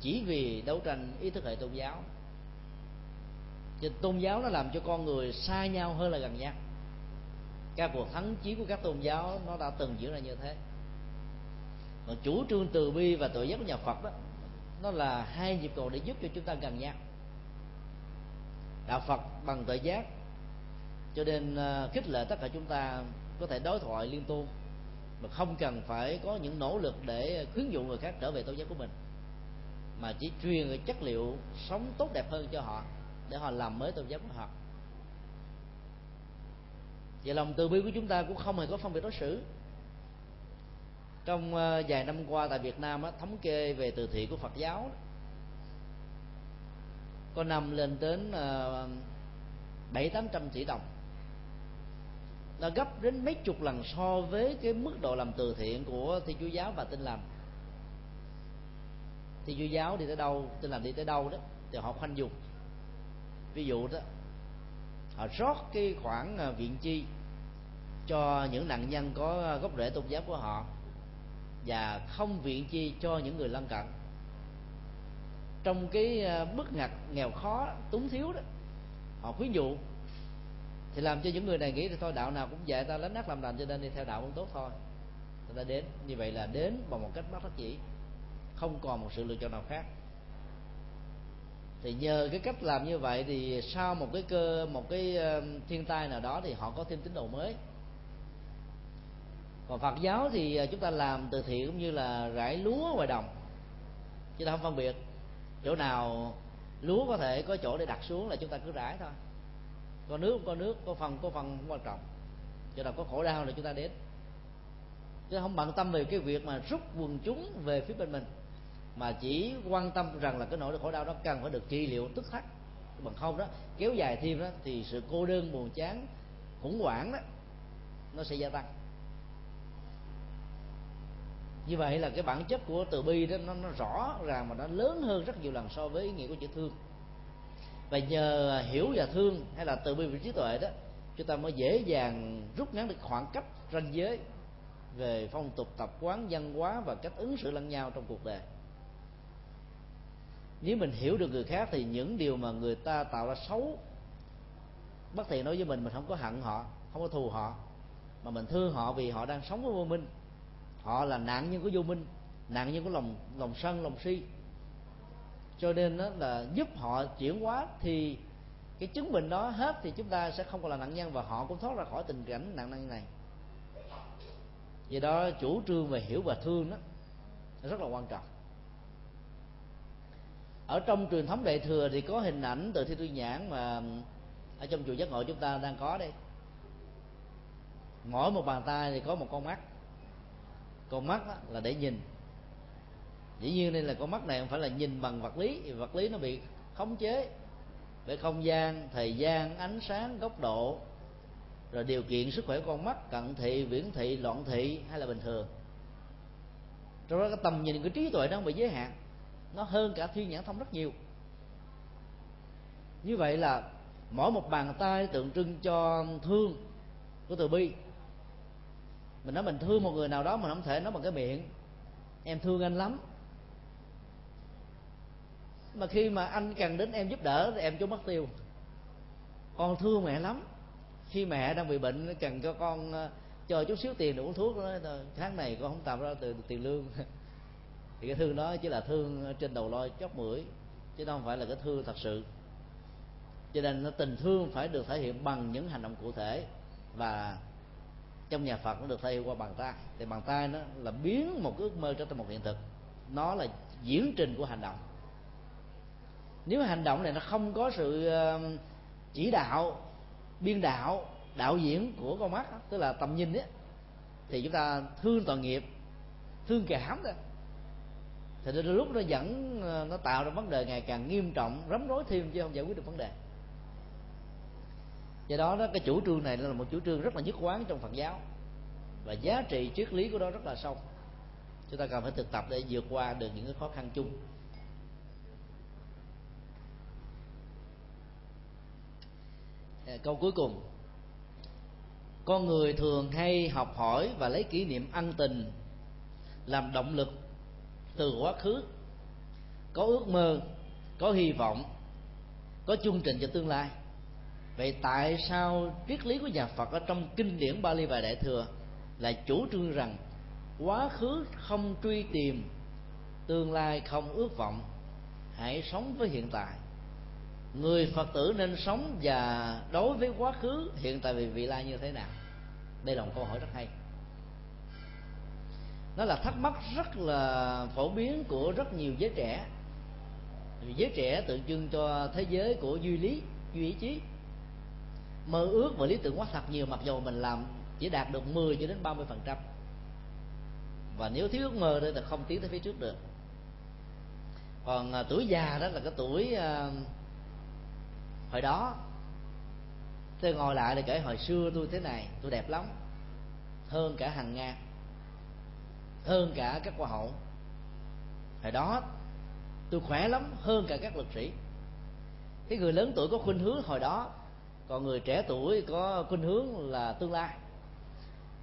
chỉ vì đấu tranh ý thức hệ tôn giáo. Thì tôn giáo nó làm cho con người xa nhau hơn là gần nhau. Các cuộc thắng chiến của các tôn giáo nó đã từng diễn ra như thế. Còn chủ trương từ bi và tự giác của nhà Phật đó, nó là hai nhịp cầu để giúp cho chúng ta gần nhau. Đạo Phật bằng tự giác, cho nên khích lệ tất cả chúng ta có thể đối thoại liên tu, mà không cần phải có những nỗ lực để khuyến dụ người khác trở về tôn giáo của mình, mà chỉ truyền cái chất liệu sống tốt đẹp hơn cho họ để họ làm mới tôn giáo của họ. Vậy lòng từ bi của chúng ta cũng không hề có phân biệt đối xử. Trong vài năm qua tại Việt Nam, thống kê về từ thiện của Phật giáo có năm lên đến 700-800 tỷ đồng, là gấp đến mấy chục lần so với cái mức độ làm từ thiện của Thiên Chúa giáo và Tin lành. Thiên Chúa giáo đi tới đâu, Tin lành đi tới đâu đó thì họ khoanh vùng. Ví dụ đó, họ rót cái khoản viện chi cho những nạn nhân có gốc rễ tôn giáo của họ và không viện chi cho những người lân cận. Trong cái bức ngặt nghèo khó túng thiếu đó, họ khuyến dụ thì làm cho những người này nghĩ là thôi đạo nào cũng vậy, ta lánh nát làm lành cho nên đi theo đạo cũng tốt thôi, người ta đến. Như vậy là đến bằng một cách bất đắc dĩ, không còn một sự lựa chọn nào khác. Thì nhờ cái cách làm như vậy thì sau một cái thiên tai nào đó thì họ có thêm tín đồ mới. Còn Phật giáo thì chúng ta làm từ thiện cũng như là rải lúa ngoài đồng, chúng ta không phân biệt. Chỗ nào lúa có thể có chỗ để đặt xuống là chúng ta cứ rải thôi. Có nước không có nước, có phần không quan trọng. Chỗ nào có khổ đau là chúng ta đến, chứ không bận tâm về cái việc mà rút quần chúng về phía bên mình, mà chỉ quan tâm rằng là cái nỗi khổ đau đó cần phải được trị liệu tức khắc. Bằng không đó, kéo dài thêm đó thì sự cô đơn, buồn chán, khủng hoảng đó nó sẽ gia tăng. Như vậy là cái bản chất của từ bi đó nó rõ ràng mà nó lớn hơn rất nhiều lần so với ý nghĩa của chữ thương. Và nhờ hiểu và thương hay là từ bi và trí tuệ đó, chúng ta mới dễ dàng rút ngắn được khoảng cách ranh giới về phong tục tập quán, văn hóa và cách ứng xử lẫn nhau trong cuộc đời. Nếu mình hiểu được người khác thì những điều mà người ta tạo ra xấu, bất thiện đối với mình không có hận họ, không có thù họ, mà mình thương họ vì họ đang sống với vô minh. Họ là nạn nhân của vô minh, nạn nhân của lòng sân, lòng si. Cho nên đó là giúp họ chuyển hóa thì cái chứng bệnh đó hết thì chúng ta sẽ không còn là nạn nhân, và họ cũng thoát ra khỏi tình cảnh nạn nhân này. Vì đó chủ trương về hiểu và thương đó rất là quan trọng. Ở trong truyền thống Đại Thừa thì có hình ảnh từ thi tuyên nhãn mà ở trong chùa Giác Ngộ chúng ta đang có đây. Mỗi một bàn tay thì có một con mắt. Con mắt là để nhìn. Dĩ nhiên đây là con mắt này không phải là nhìn bằng vật lý, vật lý nó bị khống chế bởi không gian, thời gian, ánh sáng, góc độ, rồi điều kiện sức khỏe của con mắt, cận thị, viễn thị, loạn thị hay là bình thường. Trong đó cái tầm nhìn của trí tuệ nó không bị giới hạn, nó hơn cả thiên nhãn thông rất nhiều. Như vậy là mỗi một bàn tay tượng trưng cho thương của từ bi. Mình nói mình thương một người nào đó, mình không thể nói bằng cái miệng em thương anh lắm, mà khi mà anh cần đến em giúp đỡ thì em trốn mất tiêu. Con thương mẹ lắm, khi mẹ đang bị bệnh cần cho con cho chút xíu tiền để uống thuốc, tháng này con không tạo ra từ tiền lương. Thì cái thương đó chỉ là thương trên đầu loi chóp mũi, chứ đâu phải là cái thương thật sự. Cho nên tình thương phải được thể hiện bằng những hành động cụ thể, và trong nhà Phật nó được thể hiện qua bàn tay. Thì bàn tay nó là biến một ước mơ trở thành một hiện thực, nó là diễn trình của hành động. Nếu hành động này nó không có sự chỉ đạo, biên đạo, đạo diễn của con mắt, tức là tầm nhìn ấy, thì chúng ta thương tội nghiệp, thương cảm đó. Thì đến lúc nó dẫn, nó tạo ra vấn đề ngày càng nghiêm trọng, rắm rối thêm chứ không giải quyết được vấn đề. Do đó, cái chủ trương này là một chủ trương rất là nhất quán trong Phật giáo, và giá trị triết lý của nó rất là sâu. Chúng ta cần phải thực tập để vượt qua được những cái khó khăn chung. Câu cuối cùng: con người thường hay học hỏi và lấy kỷ niệm ân tình làm động lực từ quá khứ, có ước mơ, có hy vọng, có chương trình cho tương lai. Vậy tại sao triết lý của nhà Phật ở trong kinh điển Pali và Đại Thừa là chủ trương rằng quá khứ không truy tìm, tương lai không ước vọng, hãy sống với hiện tại? Người Phật tử nên sống và đối với quá khứ, hiện tại và vị lai như thế nào? Đây là một câu hỏi rất hay. Nó là thắc mắc rất là phổ biến của rất nhiều giới trẻ. Giới trẻ tượng trưng cho thế giới của duy lý, duy ý chí, mơ ước và lý tưởng quá thật nhiều, mặc dù mình làm chỉ đạt được 10 cho đến 30%, và nếu thiếu ước mơ thì không tiến tới phía trước được. Còn tuổi già đó là cái tuổi hồi đó tôi ngồi lại để kể hồi xưa tôi thế này, tôi đẹp lắm, hơn cả Hằng Nga, hơn cả các hoa hậu. Hồi đó tôi khỏe lắm, hơn cả các lực sĩ. Cái người lớn tuổi có khuynh hướng hồi đó, còn người trẻ tuổi có khuynh hướng là tương lai.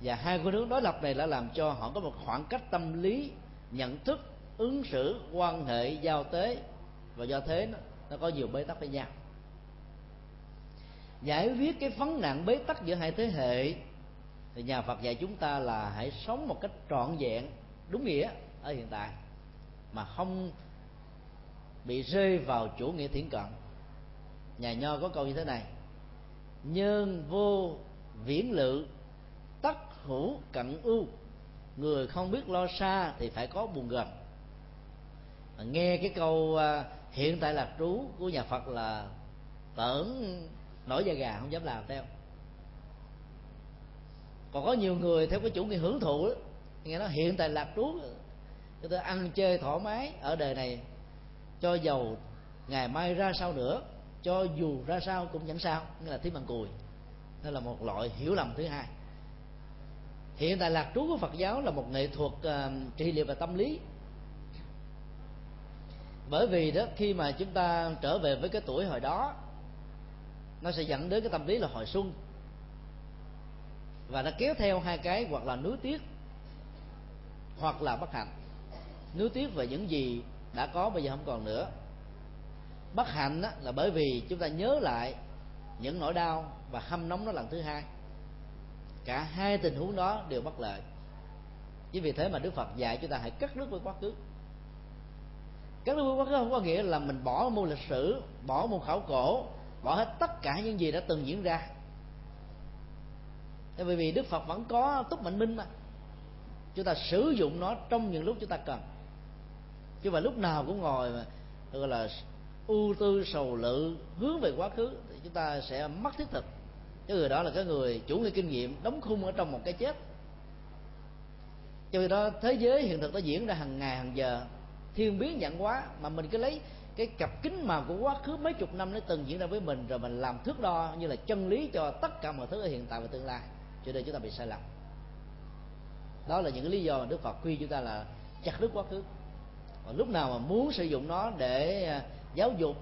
Và hai khuynh hướng đối lập này đã làm cho họ có một khoảng cách tâm lý, nhận thức, ứng xử, quan hệ, giao tế, và do thế nó có nhiều bế tắc với nhau. Giải quyết cái vấn nạn bế tắc giữa hai thế hệ thì nhà Phật dạy chúng ta là hãy sống một cách trọn vẹn, đúng nghĩa ở hiện tại, mà không bị rơi vào chủ nghĩa thiển cận. Nhà Nho có câu như thế này: nhân vô viễn lự, tất hữu cận ưu. Người không biết lo xa thì phải có buồn gần. Nghe cái câu hiện tại là trú của nhà Phật là tưởng nổi da gà, không dám làm theo. Còn có nhiều người theo cái chủ nghĩa hưởng thụ đó, nghe nói hiện tại lạc trú, người ta ăn chơi thoải mái ở đời này, cho dầu ngày mai ra sao nữa, cho dù ra sao cũng chẳng sao, nghĩa là thí bằng cùi. Đó là một loại hiểu lầm thứ hai. Hiện tại lạc trú của Phật giáo là một nghệ thuật trị liệu và tâm lý. Bởi vì đó, khi mà chúng ta trở về với cái tuổi hồi đó, nó sẽ dẫn đến cái tâm lý là hồi xuân, và nó kéo theo hai cái, hoặc là nuối tiếc hoặc là bất hạnh. Nuối tiếc về những gì đã có bây giờ không còn nữa. Bất hạnh là bởi vì chúng ta nhớ lại những nỗi đau và hâm nóng nó lần thứ hai. Cả hai tình huống đó đều bất lợi. Chính vì thế mà Đức Phật dạy chúng ta hãy cắt đứt với quá khứ. Cắt đứt với quá khứ không có nghĩa là mình bỏ môn lịch sử, bỏ môn khảo cổ, bỏ hết tất cả những gì đã từng diễn ra. Bởi vì Đức Phật vẫn có túc mệnh minh mà, chúng ta sử dụng nó trong những lúc chúng ta cần, chứ mà lúc nào cũng ngồi mà gọi là ưu tư sầu lự hướng về quá khứ thì chúng ta sẽ mất thiết thực. Cái người đó là cái người chủ nghĩa kinh nghiệm, đóng khung ở trong một cái chết. Cho nên đó, thế giới hiện thực nó diễn ra hàng ngày hàng giờ, thiên biến vạn hóa, mà mình cứ lấy cái cặp kính màu của quá khứ mấy chục năm nó từng diễn ra với mình, rồi mình làm thước đo như là chân lý cho tất cả mọi thứ ở hiện tại và tương lai, cho nên chúng ta bị sai lầm. Đó là những cái lý do mà Đức Phật khuyên chúng ta là chặt đứt quá khứ. Còn lúc nào mà muốn sử dụng nó để giáo dục,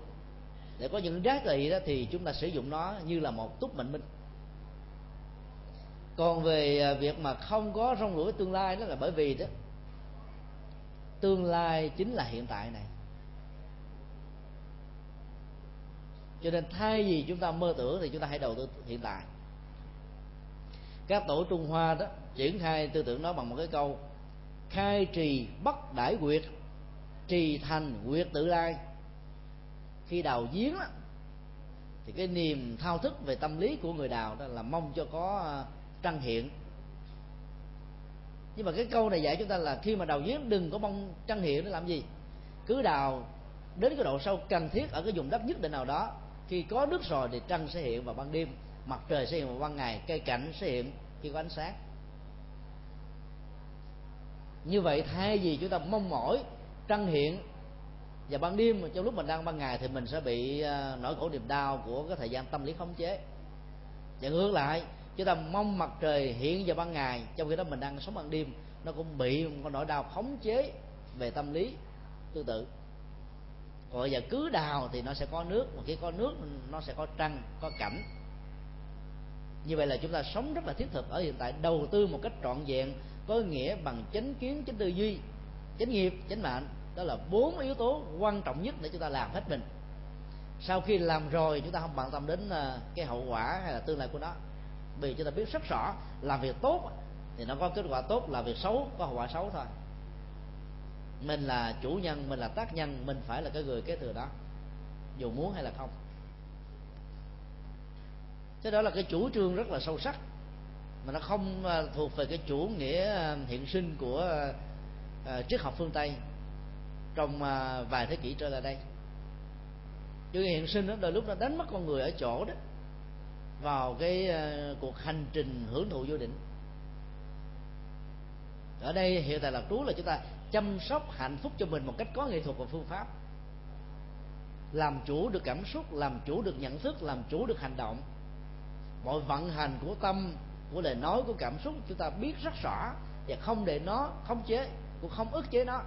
để có những giá trị đó, thì chúng ta sử dụng nó như là một túc mệnh minh. Còn về việc mà không có rong ruổi tương lai, đó là bởi vì đó, tương lai chính là hiện tại này. Cho nên thay vì chúng ta mơ tưởng thì chúng ta hãy đầu tư hiện tại. Các tổ Trung Hoa đó triển khai tư tưởng đó bằng một cái câu: khai trì bất đãi quyệt, trì thành quyệt tự lai. Khi đào giếng đó, thì cái niềm thao thức về tâm lý của người đào đó là mong cho có trăng hiện. Nhưng mà cái câu này dạy chúng ta là khi mà đào giếng đừng có mong trăng hiện để làm gì. Cứ đào đến cái độ sâu cần thiết ở cái vùng đất nhất định nào đó, khi có nước rồi thì trăng sẽ hiện vào ban đêm, mặt trời sẽ hiện vào ban ngày, cây cảnh sẽ hiện khi có ánh sáng. Như vậy thay vì chúng ta mong mỏi trăng hiện và ban đêm, trong lúc mình đang ban ngày thì mình sẽ bị nỗi khổ niềm đau của cái thời gian tâm lý khống chế. và ngược lại chúng ta mong mặt trời hiện vào ban ngày, trong khi đó mình đang sống ban đêm, nó cũng bị một nỗi đau khống chế về tâm lý tương tự. Còn bây giờ cứ đào thì nó sẽ có nước, mà khi có nước nó sẽ có trăng, có cảnh. Như vậy là chúng ta sống rất là thiết thực ở hiện tại, đầu tư một cách trọn vẹn, có nghĩa bằng chánh kiến, chánh tư duy, chánh nghiệp, chánh mạng. Đó là 4 yếu tố quan trọng nhất để chúng ta làm hết mình. Sau khi làm rồi chúng ta không bận tâm đến cái hậu quả hay là tương lai của nó, vì chúng ta biết rất rõ làm việc tốt thì nó có kết quả tốt, làm việc xấu có hậu quả xấu thôi. Mình là chủ nhân, mình là tác nhân, mình phải là cái người kế thừa đó, dù muốn hay là không. Thế đó là cái chủ trương rất là sâu sắc, mà nó không thuộc về cái chủ nghĩa hiện sinh của triết học phương Tây trong vài thế kỷ trở lại đây. Chủ nghĩa hiện sinh đó đôi lúc nó đánh mất con người ở chỗ đó, vào cái cuộc hành trình hưởng thụ vô định. Ở đây hiện tại là trú là chúng ta chăm sóc hạnh phúc cho mình một cách có nghệ thuật và phương pháp, làm chủ được cảm xúc, làm chủ được nhận thức, làm chủ được hành động. Mọi vận hành của tâm, của lời nói, của cảm xúc chúng ta biết rất rõ, và không để nó khống chế, cũng không ức chế nó,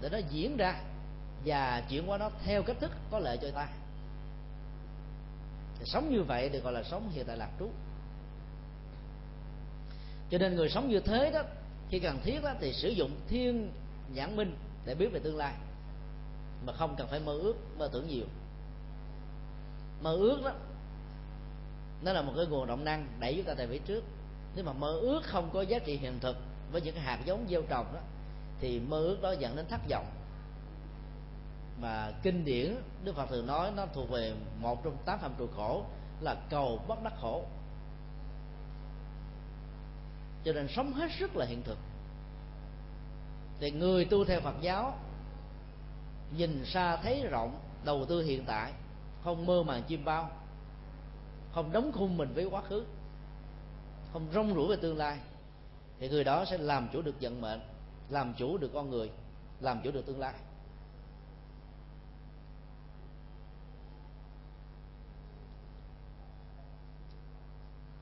để nó diễn ra và chuyển qua nó theo cách thức có lợi cho ta. Sống như vậy được gọi là sống hiện tại lạc trú. Cho nên người sống như thế đó, khi cần thiết đó, thì sử dụng thiên nhãn minh để biết về tương lai, mà không cần phải mơ ước, mơ tưởng nhiều. Mơ ước đó nó là một cái nguồn động năng đẩy chúng ta về phía trước. Nếu mà mơ ước không có giá trị hiện thực với những hạt giống gieo trồng đó, thì mơ ước đó dẫn đến thất vọng. Và kinh điển Đức Phật thường nói nó thuộc về một trong 8 phạm trù khổ, là cầu bất đắc khổ. Cho nên sống hết sức là hiện thực. Thì người tu theo Phật giáo nhìn xa thấy rộng, đầu tư hiện tại, không mơ màng chiêm bao, không đóng khung mình với quá khứ, không rong ruổi về tương lai, thì người đó sẽ làm chủ được vận mệnh, làm chủ được con người, làm chủ được tương lai.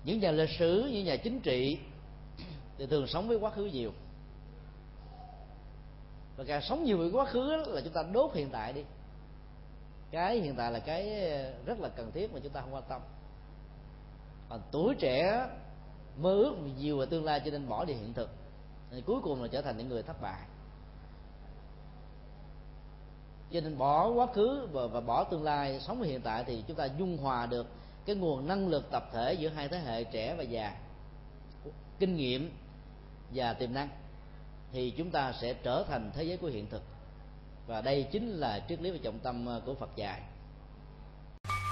Những nhà lịch sử, những nhà chính trị thì thường sống với quá khứ nhiều, và càng sống nhiều với quá khứ là chúng ta đốt hiện tại đi. Cái hiện tại là cái rất là cần thiết mà chúng ta không quan tâm. Còn tuổi trẻ mơ ước nhiều về tương lai, cho nên bỏ đi hiện thực, thì cuối cùng là trở thành những người thất bại. Cho nên bỏ quá khứ và bỏ tương lai, sống với hiện tại, thì chúng ta dung hòa được cái nguồn năng lực tập thể giữa hai thế hệ trẻ và già, kinh nghiệm và tiềm năng, thì chúng ta sẽ trở thành thế giới của hiện thực. Và đây chính là triết lý và trọng tâm của Phật dạy.